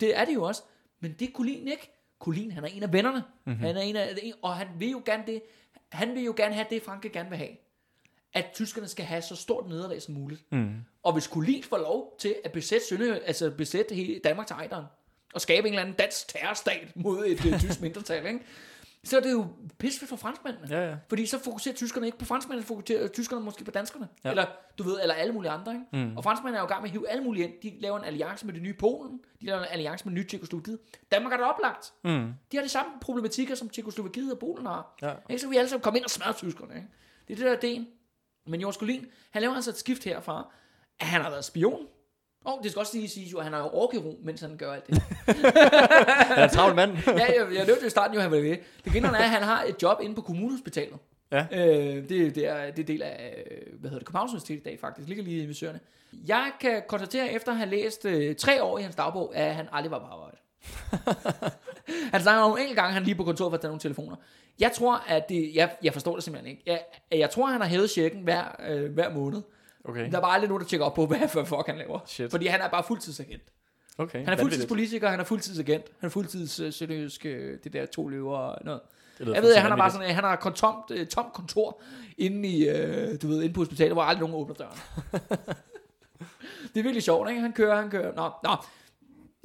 Det er de jo også. Men det er Collin ikke. Collin, han er en af vennerne. Mm-hmm. Han er en, og han vil jo gerne det. Han vil jo gerne have det, Frankrig gerne vil have. At tyskerne skal have så stort nederlag som muligt. Mm. Og hvis Collin får lov til at besætte hele Danmark til Ejderen, og skabe en eller anden dansk terrorstat mod et tysk mindretal, ikke? Så er det jo pissevidt for franskmændene. Ja, ja. Fordi så fokuserer tyskerne ikke på franskmændene, fokuserer tyskerne måske på danskerne. Ja. Eller du ved, eller alle mulige andre. Ikke? Mm. Og franskmændene er jo i gang med at hive alle mulige ind. De laver en alliance med det nye Polen. De laver en alliance med det nye Tjekkoslovakiet. Danmark er da oplagt. Mm. De har de samme problematikker, som Tjekkoslovakiet og Polen har. Ja. Ikke? Så vi alle sammen komme ind og smadre tyskerne. Ikke? Det er det, der er ideen. Men Jonas Collin, han laver altså et skift herfra, at han har været spion. Og det skal også lige sige, at han har jo orkero, mens han gør alt det. Han er en travl mand. Jeg løb til starten, jo han var ved. Det gennerne er, at han har et job inde på Kommunehospitalet. Ja. Det er del af, Københavns Universitet i dag faktisk. Ligger lige i Søerne. Jeg kan konstatere, efter at have læst 3 år i hans dagbog, at han aldrig var på arbejde. Han snakker om en gang, han lige på kontoret for at tage nogle telefoner. Jeg tror, at det... Jeg forstår det simpelthen ikke. Jeg tror, han har hævet checken hver måned. Okay. Der er bare aldrig nogen, der tjekker op på, hvad fuck han laver. Shit. Fordi han er bare fuldtidsagent. Okay. Han er fuldtidspolitiker, han er fuldtidsagent, han er fuldtidsseriøsk, det der to løver og noget. Jeg ved, at han er bare sådan, han har tomt kontor inde i, inde på hospitalet, hvor aldrig nogen åbner døren. Det er virkelig sjovt, ikke? Han kører. Nå.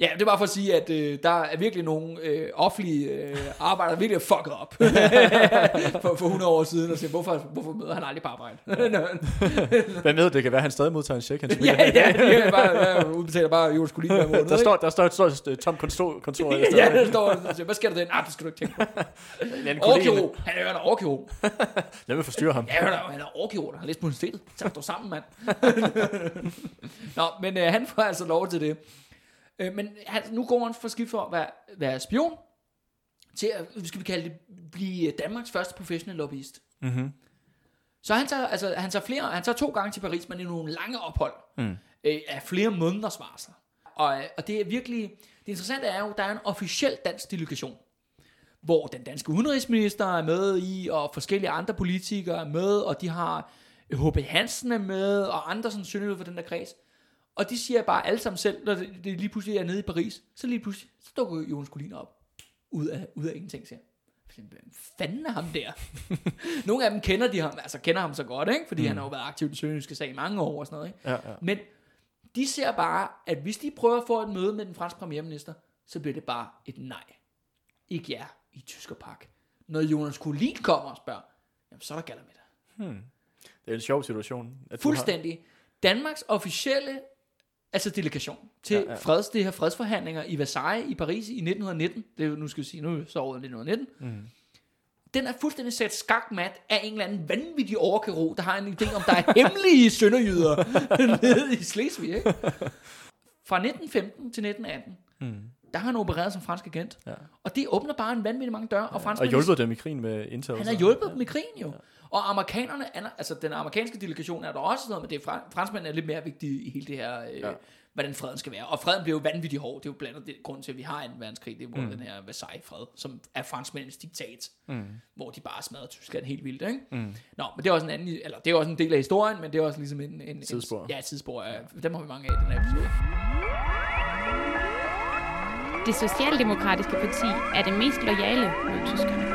Ja, det er bare for at sige, at der er virkelig nogle offentlige arbejdere, virkelig er fucket op for 100 år siden, og siger, hvorfor møder han aldrig på arbejde? Hvad ved, det kan være, han stadig modtager en check. Ja, bare udbetaler bare Jonas Collin hver måned. Der står et stort tomt kontor. Ja, der står, hvad sker der den? Det skal du ikke tænke på. Orkiro, han er jo en orkiro. Lad mig forstyrre ham. Ja, han er orkiro, der har læst på universitetet. Så står sammen, mand. Nå, men han får altså lov til det. Men nu går han for skift for at være spion til at, skal vi kalde det, blive Danmarks første professionelle lobbyist. Mm-hmm. Så han tager 2 gange til Paris, men i nogle lange ophold af flere måneders varsler. Og det er virkelig, det interessante er jo, at der er en officiel dansk delegation, hvor den danske udenrigsminister er med i, og forskellige andre politikere er med, og de har H.P. Hanssen er med, og andre sådan synlighed for den der kreds. Og de siger bare alle sammen selv, når det lige pludselig er nede i Paris, så dukker Jonas Collin op. Ud af ingenting, siger han. Hvem fanden er ham der? Nogle af dem kender ham så godt, ikke? Fordi han har jo været aktiv i den sønderjyske sag i mange år og sådan noget, ikke? Ja, ja. Men de ser bare, at hvis de prøver at få et møde med den franske premierminister, så bliver det bare et nej. Ikke jer i Tyskerpark. Når Jonas Collin kommer og spørger, jamen, så er der galt med dig. Det er en sjov situation. Fuldstændig. Danmarks officielle delegation til de her fredsforhandlinger i Versailles i Paris i 1919, det er jo, nu skal vi sige, nu så året 1919, den er fuldstændig sat skakmat af en eller anden vanvittig overkero, der har en idé om, der er hemmelige sønderjyder nede i Slesvig, ikke? Fra 1915 til 1918, der har han opereret som fransk agent, og det åbner bare en vanvittig mange døre. Og hjulpet dem i krigen med Intel. Han har hjulpet dem i krigen jo. Ja. Og amerikanerne, den amerikanske delegation er der også noget, men det er franskmændene er lidt mere vigtige i hele det her, hvordan freden skal være. Og freden bliver jo vanvittig hård. Det er jo blandt andet det grund til, at vi har en verdenskrig. Det er jo den her Versailles-fred, som er franskmændenes diktat, hvor de bare smadrer Tyskland helt vildt, ikke? Mm. Nå, men det er også en anden, eller det er også en del af historien, men det er også ligesom en tidsspor. Ja, tidsspor. Dem har vi mange af i den her episode. Det socialdemokratiske parti er det mest loyale mod tyskerne.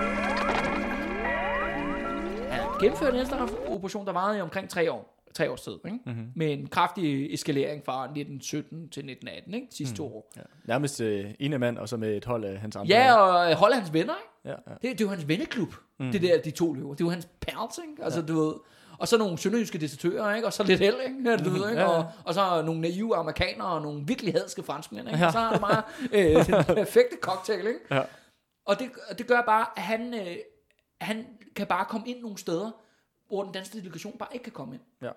Gennemførte en efteroperation, der varede i omkring 3 års tid, ikke? Mm-hmm. Med en kraftig eskalering fra 1917 til 1918, ikke? Sidste 2 år. Ja. Nærmest ene mand, og så med et hold af hans andre. Ja, og hold af hans venner, ikke? Ja, ja. Det er jo hans venneklub, det der, de to løber. Det er jo hans pals, ikke? Altså, du ved. og så nogle sønderjyske desertører, ikke? Og så lidt held, ikke? Du ved, ikke? Og så nogle naive amerikanere og nogle virkelig hadske franskmænd, ikke? Og så har han bare den perfekte cocktail, ikke? Ja. Og det gør bare, at han kan bare komme ind nogle steder, hvor den danske delegation bare ikke kan komme ind. Ja.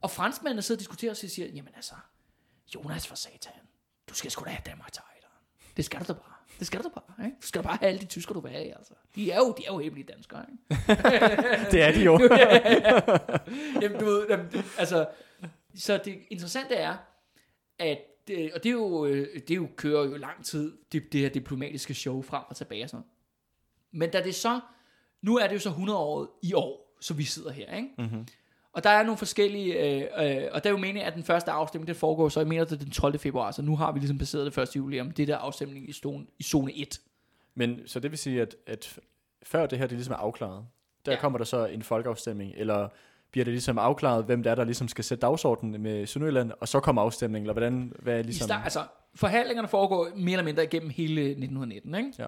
Og franskmændene sidder og diskuterer og siger, jamen altså, Jonas for satan, du skal sgu da have Danmark til Ejderen. Det skal du da bare. Det skal du bare, ikke? Du skal bare have alle de tyskere, du vil have, altså. De er jo hemmelige danskere, ikke? Det er de jo. Jamen, du ved, altså, så det interessante er, at, og det kører jo lang tid, det her diplomatiske show frem og tilbage og sådan. Men nu er det jo så 100 år i år, så vi sidder her, ikke? Mm-hmm. Og der er nogle forskellige, og der er jo meningen, at den første afstemning, det foregår, så jeg mener, det er den 12. februar, så nu har vi ligesom baseret det 1. juli om det der afstemning i zone 1. Men så det vil sige, at før det her, det ligesom er afklaret, der kommer der så en folkeafstemning, eller bliver det ligesom afklaret, hvem det er, der ligesom skal sætte dagsordenen med Sønderjylland, og så kommer afstemningen, eller hvad er ligesom... Altså, forhandlingerne foregår mere eller mindre igennem hele 1919, ikke? Ja.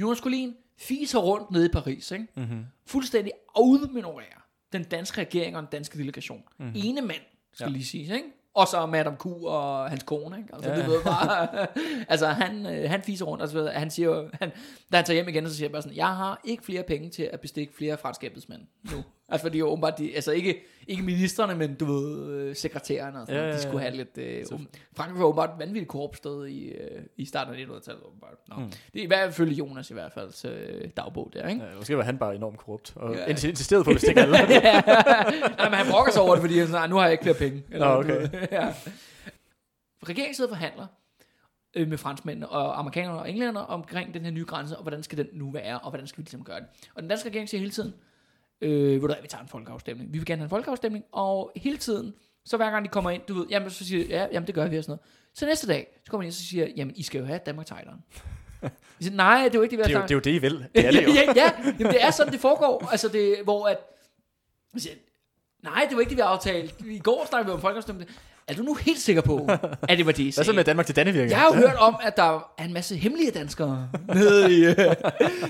Jonas Collin fiser rundt nede i Paris, ikke? Mm-hmm. Fuldstændig afminorerer den danske regering og den danske delegation. Mm-hmm. Ene mand, skal lige siges, ikke? Og så Madame Q og hans kone, ikke? Altså, det ved bare... altså, han fiser rundt, altså, han siger jo... Da han tager hjem igen, så siger han bare sådan, jeg har ikke flere penge til at bestikke flere franske embedsmænd nu. Altså, fordi jo åbenbart... Altså, ikke ministerne, men du ved, sekretærerne og sådan noget. De skulle have lidt... Frankrig var åbenbart et vanvittigt korrupt sted i starten af 1900-tallet, åbenbart. Det er i hvert fald Jonas i hvert fald dagbog der, ikke? Ja, måske var han bare enormt korrupt, og insisterede på at bestikke alle. Nej, men han brokker sig over det, fordi han sådan, nu har jeg ikke flere penge. Eller, okay. Regeringen sidder og forhandler med franskmændene og amerikanerne og englænderne omkring den her nye grænse, og hvordan skal den nu være, og hvordan skal vi ligesom gøre det. Og den danske regering siger hele tiden, vi tager en folkeafstemning. Vi vil gerne have en folkeafstemning, og hele tiden, så hver gang de kommer ind, du ved, jamen så siger jamen det gør vi og sådan noget. Så næste dag, så kommer de ind og siger, jamen I skal jo have Danmark til Ejderen. De siger, nej, det er jo ikke det, vi har sagt. Det er jo det, I vil. Det er det jo. Jamen, det er sådan, det foregår. Altså det, hvor at, de siger, nej, det var ikke det, vi aftalte. I går snakkede vi om folkeafstemning. Er du nu helt sikker på, at det var det? Hvad så med Danmark til Dannevirke? Jeg har jo hørt om, at der er en masse hemmelige danskere nede i...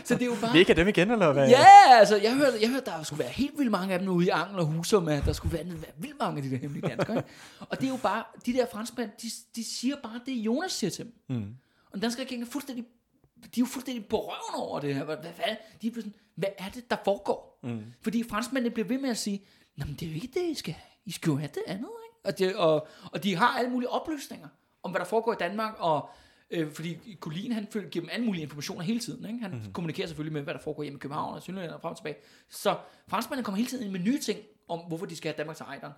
Så det er jo bare... Vi ikke er dem igen, eller hvad? Ja, altså, jeg hørte, der skulle være helt vildt mange af dem ude i Angel og Husum, at der skulle være vildt mange af de der hemmelige danskere. Ikke? Og det er jo bare... De der franskmænd, de siger bare det, Jonas siger til dem. Mm. Og den danske regering er fuldstændig... De er jo fuldstændig berøvende over det her. Hvad er det, der foregår? Mm. Fordi franskmændene bliver ved med at sige, jamen, det er jo ikke det, I skal jo have det andet, ikke? Og de har alle mulige oplysninger om, hvad der foregår i Danmark, og fordi Collin, han giver dem alle mulige informationer hele tiden, ikke? Han kommunikerer selvfølgelig med, hvad der foregår hjemme i København og Sønderjylland og frem og tilbage. Så franskmændene kommer hele tiden med nye ting om, hvorfor de skal have Danmark til Ejderen.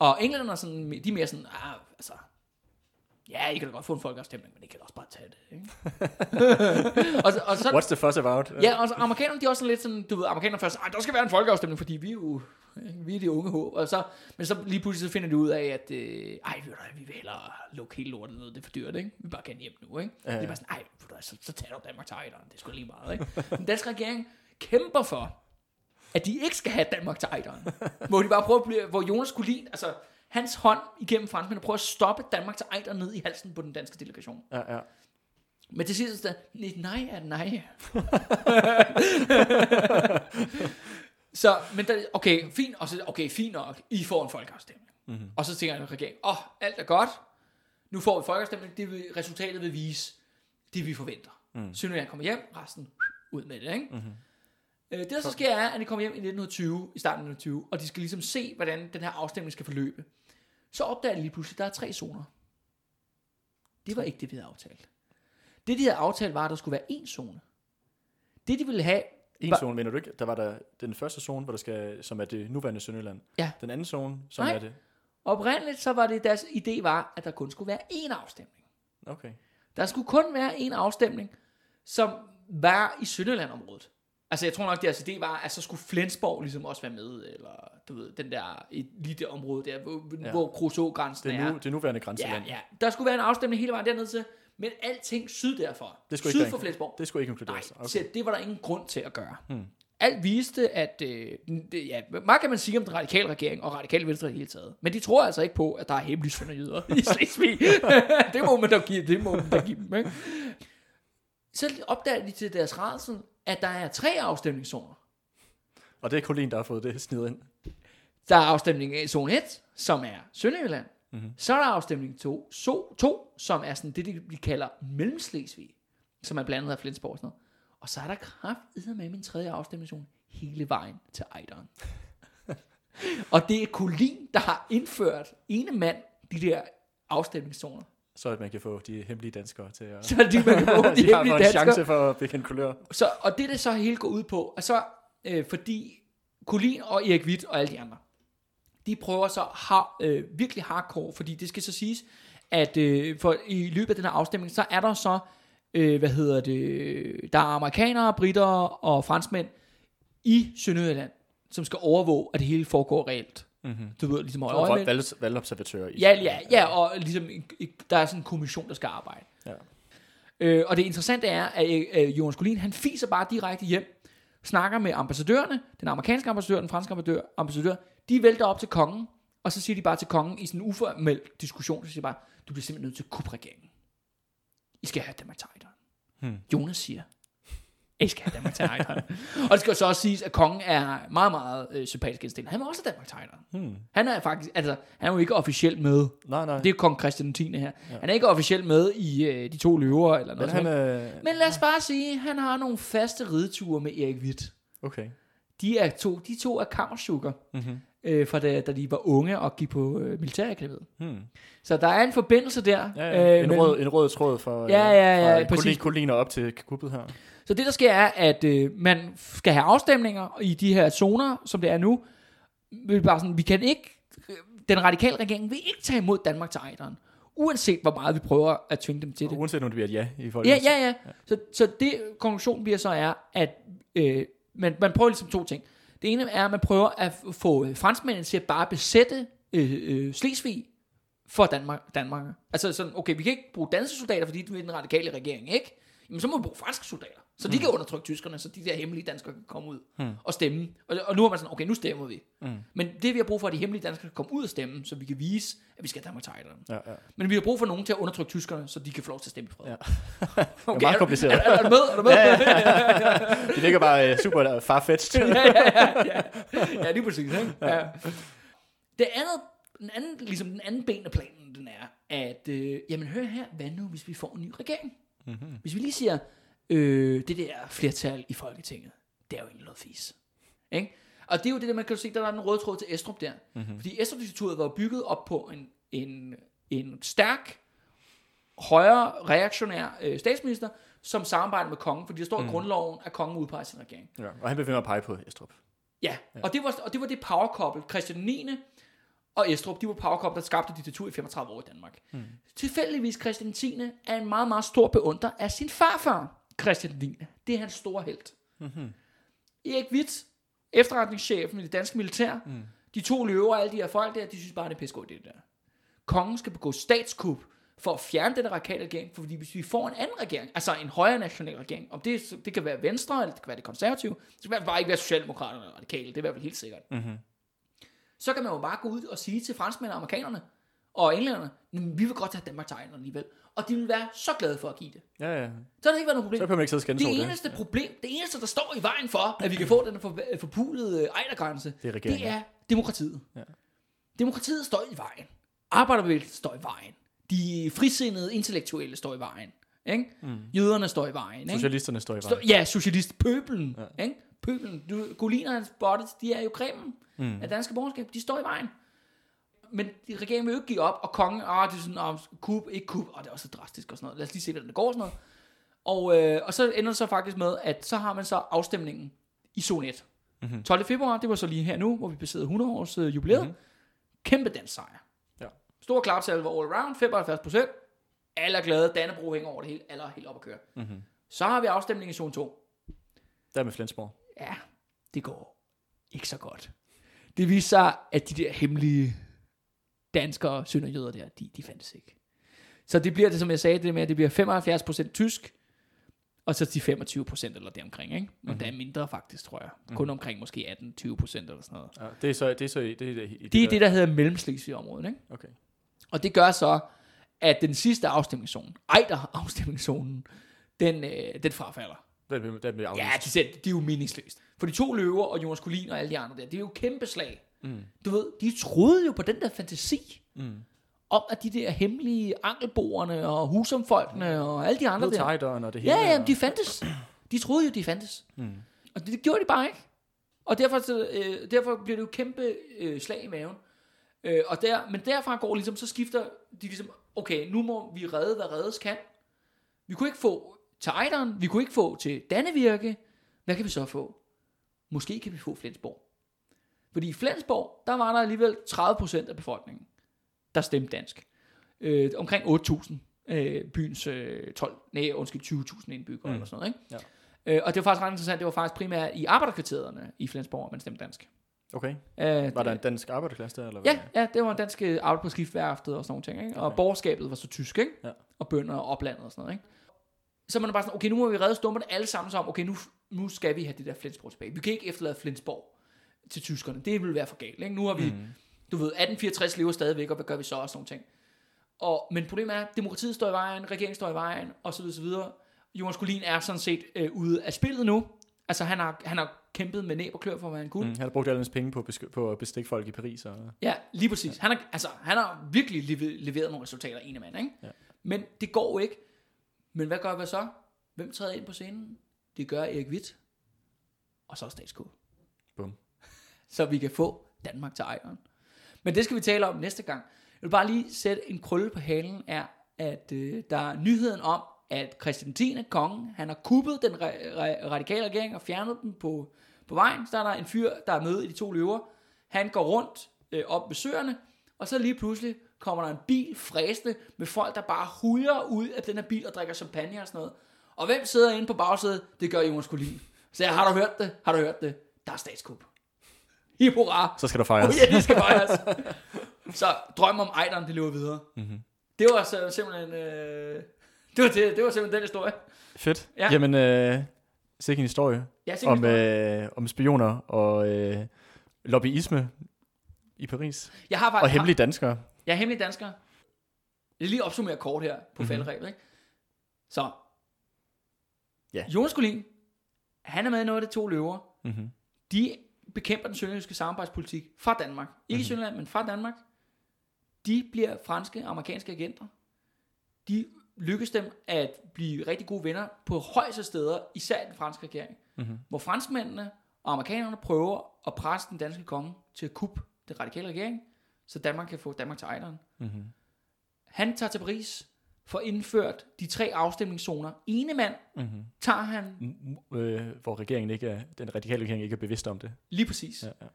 Og englænderne, sådan, de er mere sådan, altså... Ja, I kan da godt få en folkeafstemning, men I kan da også bare tage det, ikke? og sådan, what's the fuss about? Ja, og så amerikanerne, de er også sådan lidt sådan, du ved, amerikanerne først, der skal være en folkeafstemning, fordi vi er de unge håb. Men så lige pludselig så finder de ud af, at vi vil hellere lukke hele lortet ned, det er for dyrt, ikke? Vi bare kan hjem nu, ikke? Ja. Det er bare sådan, så tager du Danmark til Ejderen, det er sgu lige meget, ikke? Den danske regering kæmper for, at de ikke skal have Danmark til Ejderen, hvor de bare prøver at blive, hvor Jonas Collin, altså... Hans hånd igennem franskmændene prøver at stoppe Danmark til Ejderen ned i halsen på den danske delegation. Ja. Men til sidst er det, nej er nej. Så, men der, okay, fint, og så, okay, fint nok, I får en folkeafstemning. Mm-hmm. Og så tænker jeg, regering, alt er godt, nu får vi folkeafstemning, resultatet vil vise det, vi forventer. Mm. Sønderjylland kommer hjem, resten ud med det, ikke? Mm-hmm. Det, der så sker, er, at de kommer hjem i 1920, i starten af 1920, og de skal ligesom se, hvordan den her afstemning skal forløbe. Så opdager de lige pludselig, at der er 3 zoner. Det var ikke det, vi havde aftalt. Det, de havde aftalt, var, at der skulle være 1 zone. Det, de ville have... zone, mener du ikke? Der var der den første zone, hvor der skal, som er det nuværende Sønderjylland. Ja. Den anden zone, som er det... Oprindeligt, så var det, deres idé var, at der kun skulle være 1 afstemning. Okay. Der skulle kun være 1 afstemning, som var i Sønderjylland-området. Altså, jeg tror nok, deres idé var, at så skulle Flensborg ligesom også være med, eller du ved, den der lille område der, hvor Kruså-grænsen er. Det er nuværende grænseland. Ja. Der skulle være en afstemning hele vejen dernede til, men alting syd derfor. Syd for Flensborg. Det skulle ikke inkluderes. Nej, okay. Det var der ingen grund til at gøre. Alt viste, at... meget kan man sige om den radikale regering og radikale venstre i det hele taget. Men de tror altså ikke på, at der er hemmelige sønderjyder i Slesvig. Det må man da give, dem, ikke? Så opdager de til deres rædsel, at der er 3 afstemningszoner. Og det er Collin, der har fået det snedet ind. Der er afstemning zone 1, som er Sønderjylland. Mm-hmm. Så er der afstemning 2, som er sådan det, de kalder Mellemslesvig, som er blandet af Flensborg og sådan noget. Og så er der kraftedeme min tredje afstemningszone hele vejen til Ejderen. Og det er Collin, der har indført ene mand de der afstemningszoner. Så at man kan få de hemmelige danskere til at... Så at man kan få de hemmelige danskere. De har en chance for at blive kendt kulør. Så, og det er det så hele går ud på. Og så, fordi Collin og Erik With og alle de andre, de prøver så virkelig hardcore, fordi det skal så siges, at for i løbet af den her afstemning, så er der så, der er amerikanere, britter og franskmænd i Sønderjylland, som skal overvåge, at det hele foregår reelt. Mm-hmm. Du ved, ligesom øjemænd. Valgobservatører. Ja, og ligesom, der er sådan en kommission, der skal arbejde. Ja. Og det interessante er, at Jonas Collin, han fiser bare direkte hjem, snakker med ambassadørerne, den amerikanske ambassadør, den franske ambassadør, de vælter op til kongen, og så siger de bare til kongen, i sådan en uformel diskussion, så siger de bare, du bliver simpelthen nødt til at kuppe regeringen. I skal have Danmark til Ejderen. Jonas siger, I skal have Danmark til Ejderen. Og det skal så også siges, at kongen er meget, meget sympatisk indstillet. Han var også Danmark til Ejderen. Han er faktisk, altså, han er jo ikke officielt med. Nej. Det er jo kong Christian 10 her. Ja. Han er ikke officielt med i De To Løver, eller noget sådan. Men lad os bare sige, han har nogle faste rideture med Erik With. Okay. De to er kammersukker. Mm-hmm. Fra da de var unge og gik på militærakademiet. Så der er en forbindelse der. Ja. En rød tråd fra Collin op til kuppet her. Så det der sker er, at man skal have afstemninger i de her zoner, som det er nu. Vi kan ikke, den radikale regering vil ikke tage imod Danmark til Ejderen, uanset hvor meget vi prøver at tvinge dem til det. Og uanset om det bliver et ja i forhold til. Ja. Så det konklusion bliver så er, at man prøver ligesom to ting. Det ene er, at man prøver at få franskmændene til at bare besætte Slesvig for Danmark. Altså sådan, okay, vi kan ikke bruge danske soldater, fordi det er den radikale regering, ikke? Jamen så må vi bruge franske soldater, så de kan undertrykke tyskerne, så de der hemmelige danskere kan komme ud og stemme. Og nu er man sådan, okay, nu stemmer vi. Men det vi har brug for, at de hemmelige danskere kan komme ud og stemme, så vi kan vise, at vi skal have Danmark til Ejderen. Ja. Men vi har brug for nogen til at undertrykke tyskerne, så de kan få lov til at stemme i fred. Ja. Okay, det er meget kompliceret. Er du med? Ja. Det ligger bare super farfetched. Ja, lige præcis. Ikke? Ja. Den anden ben af planen, den er, at jamen hør her, hvad nu, hvis vi får en ny regering? Mm-hmm. Hvis vi lige siger, det der flertal i Folketinget, det er jo egentlig noget fis. Ikke? Og det er jo det der, man kan se, der er den røde tråd til Estrup der. Mm-hmm. Fordi Estrup-diktaturet var bygget op på en stærk, højere, reaktionær statsminister, som samarbejder med kongen, fordi der står i grundloven, at kongen udpeger sin regering. Ja, og han blev ved med at pege på Estrup. Ja. Og det var det power-couple. Christian 9. og Estrup, de var powercop, der skabte diktatur i 35 år i Danmark. Tilfældigvis Christian 10. er en meget, meget stor beundrer af sin farfar, Christian 9. Det er hans store helt. Mm-hmm. Erik With, efterretningschefen i det danske militær, De To Løver og alle de her folk der, de synes bare, det er pissegod det der. Kongen skal begå statskup for at fjerne den radikale regering, fordi hvis vi får en anden regering, altså en højere national regering, om det kan være Venstre, eller det kan være det konservative, det skal bare ikke være socialdemokraterne eller radikale, det er i hvert fald helt sikkert. Mm-hmm. Så kan man jo bare gå ud og sige til franskmændene, amerikanerne og englænderne, vi vil godt have Danmark til Ejderen alligevel. Og de vil være så glade for at give det. Ja. Så er der ikke været noget problem. Så kan man ikke sidde og skændes over det. Det eneste, der står i vejen for, at vi kan få den forpulede ejdergrænse, det er demokratiet. Ja. Demokratiet står i vejen. Arbejderbevægelsen står i vejen. De frisindede intellektuelle står i vejen. Ikke? Jøderne står i vejen. Ikke? Socialisterne står i vejen. Socialistpøbelen. Ja. Ikke? Pøbelen, Collin og hans botte, de er jo kremen af danske borgerskab, de står i vejen. Men regeringen vil jo ikke give op, og kongen, det er sådan, ikke kub, det er også drastisk og sådan noget, lad os lige se, hvordan det går sådan noget. Og så ender det så faktisk med, at så har man så afstemningen i zone 1. Mm-hmm. 12. februar, det var så lige her nu, hvor vi passerede 100 års jubilæet. Mm-hmm. Kæmpe dansk sejr. Ja. Store klapsalver all around, 75%. Alle er glade, Dannebrog hænger over det hele, alle er helt op at køre. Mm-hmm. Så har vi afstemningen i zone 2. Der med Flensborg. Ja, det går ikke så godt. Det viser sig, at de der hemmelige danskere, sønderjyder der, de fandtes ikke. Så det bliver det, som jeg sagde, det med, at det bliver 75% tysk, og så de 25% eller deromkring, ikke? Og der er mindre faktisk, tror jeg. Kun omkring måske 18-20% eller sådan noget. Ja, det er det, der hedder Mellemslesvig-området, ikke? Okay. Og det gør så, at den sidste afstemningszone, Ejder-afstemningszonen, den frafalder. Den blev afvist. Ja, det er jo meningsløst. For De To Løver og Jonas Collin og alle de andre der, det er jo kæmpe slag. Mm. Du ved, de troede jo på den der fantasi om, at de der hemmelige ankelboerne og husomfolkene og alle de andre der. Tejderen og det hele. Ja, de fandtes. De troede jo, de fandtes. Mm. Og det gjorde de bare ikke. Og derfor bliver det jo kæmpe slag i maven. Men derfra går ligesom, så skifter de ligesom, okay, nu må vi redde, hvad reddes kan. Vi kunne ikke få til Ejderen, vi kunne ikke få til Dannevirke. Hvad kan vi så få? Måske kan vi få Flensborg. Fordi i Flensborg, der var der alligevel 30% af befolkningen, der stemte dansk. Omkring 8.000 byens 20.000 indbyggere eller sådan noget, ikke? Ja. Og det var faktisk ret interessant, det var faktisk primært i arbejderkvartererne i Flensborg, man stemte dansk. Okay. Var der en dansk arbejderklasse der? Eller hvad? Ja, det var en dansk arbejder på skiftværftet og sådan nogle ting, ikke? Okay. Og borgerskabet var så tysk, ikke? Ja. Og bønder og oplandet og sådan noget, ikke? Så man er bare sådan, okay, nu må vi redde stumperne alle sammen, så om, okay, nu skal vi have det der Flensborg tilbage. Vi kan ikke efterlade Flensborg til tyskerne. Det ville være for galt, ikke? Nu har vi, du ved, 1864 lever stadigvæk, og hvad gør vi så og sådan nogle ting. Men problemet er, demokratiet står i vejen, regeringen står i vejen, og så videre, så videre. Jonas Collin er sådan set ude af spillet nu. Altså, han har kæmpet med næb og klør for, hvad han kunne. Han har brugt alle hans penge på at bestikke folk i Paris. Og... Ja, lige præcis. Ja. Han har virkelig leveret nogle resultater, en af mand, ikke? Ja. Men det går ikke. Men hvad gør vi så? Hvem træder ind på scenen? Det gør Erik With. Og så statskup. Bum. Så vi kan få Danmark til Ejderen. Men det skal vi tale om næste gang. Jeg vil bare lige sætte en krølle på halen, er, at der er nyheden om, at Christian 10, kongen, han har kuppet den radikale regering og fjernet den på vejen. Så er der en fyr, der er med i De To Løver. Han går rundt op ved søerne, og så lige pludselig kommer der en bil fræsende med folk, der bare hujer ud af den her bil og drikker champagne og sådan noget. Og hvem sidder inde på bagsædet? Det gør Jonas Collin. Så jeg, har du hørt det? Der er statskup. Hurra. Så skal der fejres. Ja, det skal fejres. Så drøm om Ejderen, det lever videre. Mm-hmm. Det var så simpelthen... Det var simpelthen den historie. Fedt. Ja. Jamen, sikke en historie. Ja, sikke en historie. Om spioner og lobbyisme i Paris. Og hemmelige danskere. Ja, hemmelige danskere. Jeg lige opsummerer kort her på faldrebet, ikke? Så. Ja. Jonas Collin, han er med i noget af De To Løver. Mm-hmm. De bekæmper den sønderjyske samarbejdspolitik fra Danmark. Ikke i Sønderjylland, men fra Danmark. De bliver franske og amerikanske agenter. De lykkes dem at blive rigtig gode venner på højeste steder, især den franske regering, hvor franskmændene og amerikanerne prøver at presse den danske konge til at kuppe den radikale regering, så Danmark kan få Danmark til Ejderen. Han tager til Paris for indført de 3 afstemningszoner. Ene mand tager han... hvor regeringen ikke er, den radikale regering ikke er bevidst om det. Lige præcis. Ja.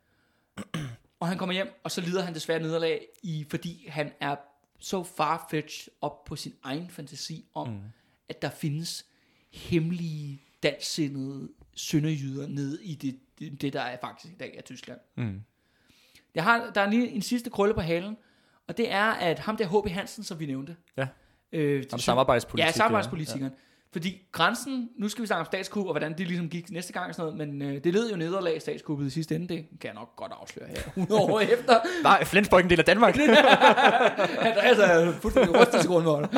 Og han kommer hjem, og så lider han desværre nederlag, fordi han er så farfetched op på sin egen fantasi om, at der findes hemmelige, dansksindede sønderjyder nede i det der er faktisk i dag er Tyskland. Der er lige en sidste krølle på halen, og det er, at ham der H.P. Hanssen, som vi nævnte. Ja, ham samarbejdspolitikeren. Ja. Fordi grænsen, nu skal vi snakke om statskup, og hvordan det ligesom gik næste gang og sådan noget, men det led jo nederlag statskuppet i sidste ende, det kan jeg nok godt afsløre her 100 år efter. Nej, Flensborg en del af Danmark. Andreas er fuldstændig rustet til grundmålet.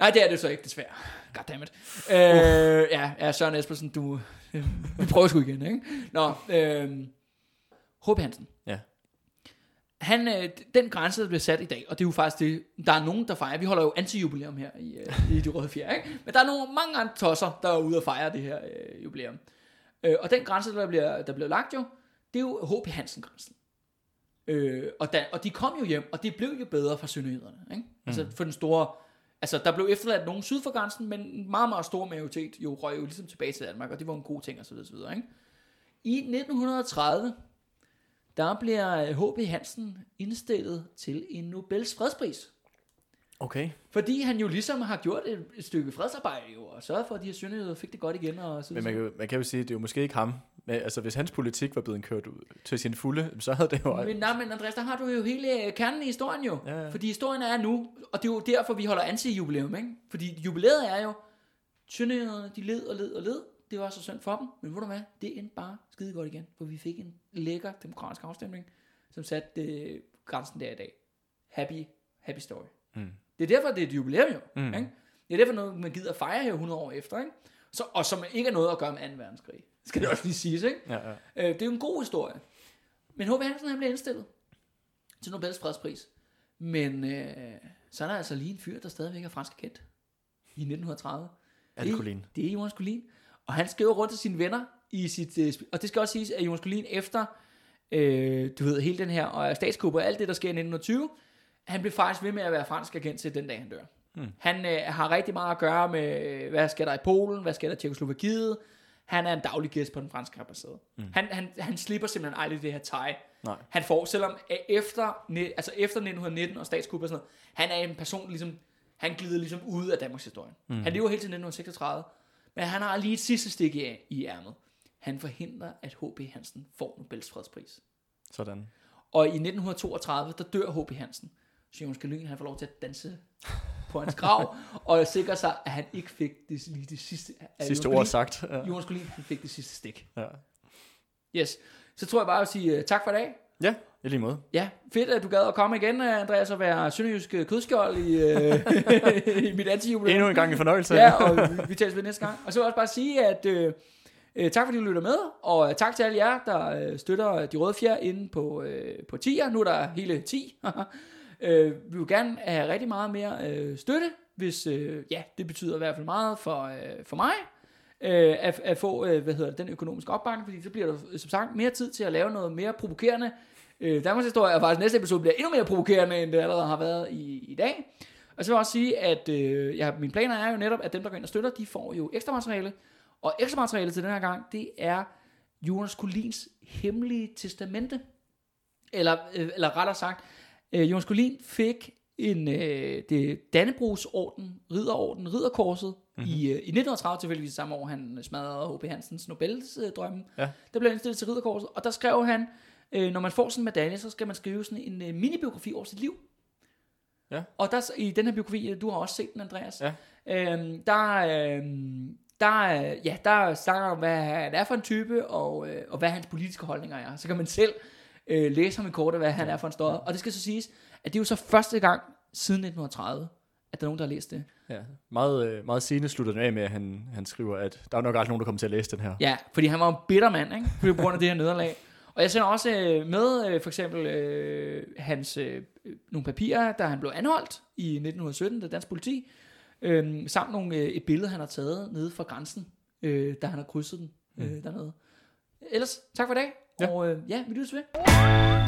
Nej, det er det så ikke, desværre. Goddammit. Ja, Søren Espersen, du... Vi prøver sgu igen, ikke? Nå, H.P. Hanssen. Ja. Han, den grænse, der bliver sat i dag, og det er jo faktisk det, der er nogen, der fejrer. Vi holder jo anti-jubilæum her i De Røde Fjer, ikke? Men der er nogle mange andre tosser, der er ude og fejre det her jubilæum. Og den grænse, der bliver lagt jo, det er jo H.P. Hanssen-grænsen. Og de kom jo hjem, og det blev jo bedre for sønderjyderne, ikke? Altså for den store... Altså, der blev efterladt nogen syd for grænsen, men en meget, meget stor majoritet jo røg jo ligesom tilbage til Danmark, og det var en god ting, og så videre, så videre, ikke? I 1930, der bliver H.P. Hanssen indstillet til en Nobels fredspris. Okay. Fordi han jo ligesom har gjort et stykke fredsarbejde jo, og sørget for, at de her sønderjyder fik det godt igen, og så videre. Men man kan jo sige, at det er jo måske ikke ham. Men, altså, hvis hans politik var blevet kørt ud til sin fulde, så havde det jo... Men Andreas, der har du jo hele kernen i historien jo. Ja. Fordi historien er nu, og det er jo derfor, vi holder anti-jubilæum, ikke? Fordi jubilæet er jo, sønderjyderne, de led. Det var så synd for dem. Men ved du hvad, det endte bare skide godt igen, for vi fik en lækker demokratisk afstemning, som satte grænsen der i dag. Happy story. Det er derfor, det er et jubilæum jo. Ikke? Det er derfor noget, man gider at fejre her 100 år efter, ikke? Så, og som ikke har noget at gøre med 2. verdenskrig. Skal det også lige siges, ikke? Ja, ja. Det er jo en god historie. Men H.P. Hanssen, han blev indstillet til Nobelsfredspris. Men så er der altså lige en fyr, der stadigvæk er fransk kendt i 1930. Det er Jonas Collin. Og han skriver rundt til sine venner i sit... og det skal også siges, at Jonas Collin efter... du ved, hele den her og statskup og alt det, der sker i 1920, han blev faktisk ved med at være fransk agent til den dag, han dør. Han har rigtig meget at gøre med, hvad sker der i Polen, hvad sker der i Tjekkoslovakiet. Han er en daglig gæst på den franske ambassade. Han slipper simpelthen aldrig det her tag. Han får, selvom efter 1919 og statskup og sådan noget, han er en person, ligesom, han glider ligesom ud af Danmarks historie. Han lever helt til 1936, men han har lige et sidste stik i ærmet. Han forhindrer, at H.P. Hanssen får Nobels fredspris. Sådan. Og i 1932, der dør H.P. Hanssen. Så Jonas Collin, han får lov til at danse på hans grav, og sikrer sig, at han ikke fik det sidste... Sidste ord sagt. Ja. Jonas Collin, han fik det sidste stik. Ja. Yes. Så tror jeg bare at sige tak for i dag. Ja, i lige måde. Ja, fedt, at du gad at komme igen, Andreas, og være sønderjysk kødskjold i mit antihjul. Endnu en gang i fornøjelse. Ja, og vi tales ved næste gang. Og så vil jeg også bare sige, at... tak fordi du lytter med, og tak til alle jer, der støtter De Røde Fjer inde på 10'er. Nu er der hele 10. Vi vil gerne have rigtig meget mere støtte, hvis det betyder i hvert fald meget for mig, at få den økonomiske opbakning, fordi så bliver der som sagt mere tid til at lave noget mere provokerende. Danmarks historie, og faktisk næste episode bliver endnu mere provokerende, end det allerede har været i dag. Og så vil jeg også sige, at mine planer er jo netop, at dem, der går ind og støtter, de får jo ekstra materiale. Og ekstra materiale til den her gang, det er Jonas Collins hemmelige testamente. Eller rettere sagt, Jonas Collin fik det Dannebrogsorden, ridderkorset, i 1930, tilfældigvis samme år, han smadrede H.P. Hansens Nobelsdrømme. Ja. Der blev indstillet til ridderkorset, og der skrev han, når man får sådan en medalje, så skal man skrive sådan en minibiografi over sit liv. Ja. Og der, i den her biografi, du har også set den, Andreas, ja. Der snakker om, hvad han er for en type, og hvad hans politiske holdninger er. Så kan man selv læse ham i kortet, hvad han er for en støder. Og det skal så siges, at det er jo så første gang siden 1930, at der er nogen, der har læst det. Ja, meget, meget senere slutter den af med, at han skriver, at der er nok aldrig nogen, der kommer til at læse den her. Ja, fordi han var en bitter mand, ikke? Fordi på grund af det her nederlag. Og jeg sender også med for eksempel hans nogle papirer, da han blev anholdt i 1917 af dansk politi, samt et billede, han har taget nede fra grænsen, da han har krydset den dernede. Ellers, tak for i dag, og vi lyttes ved.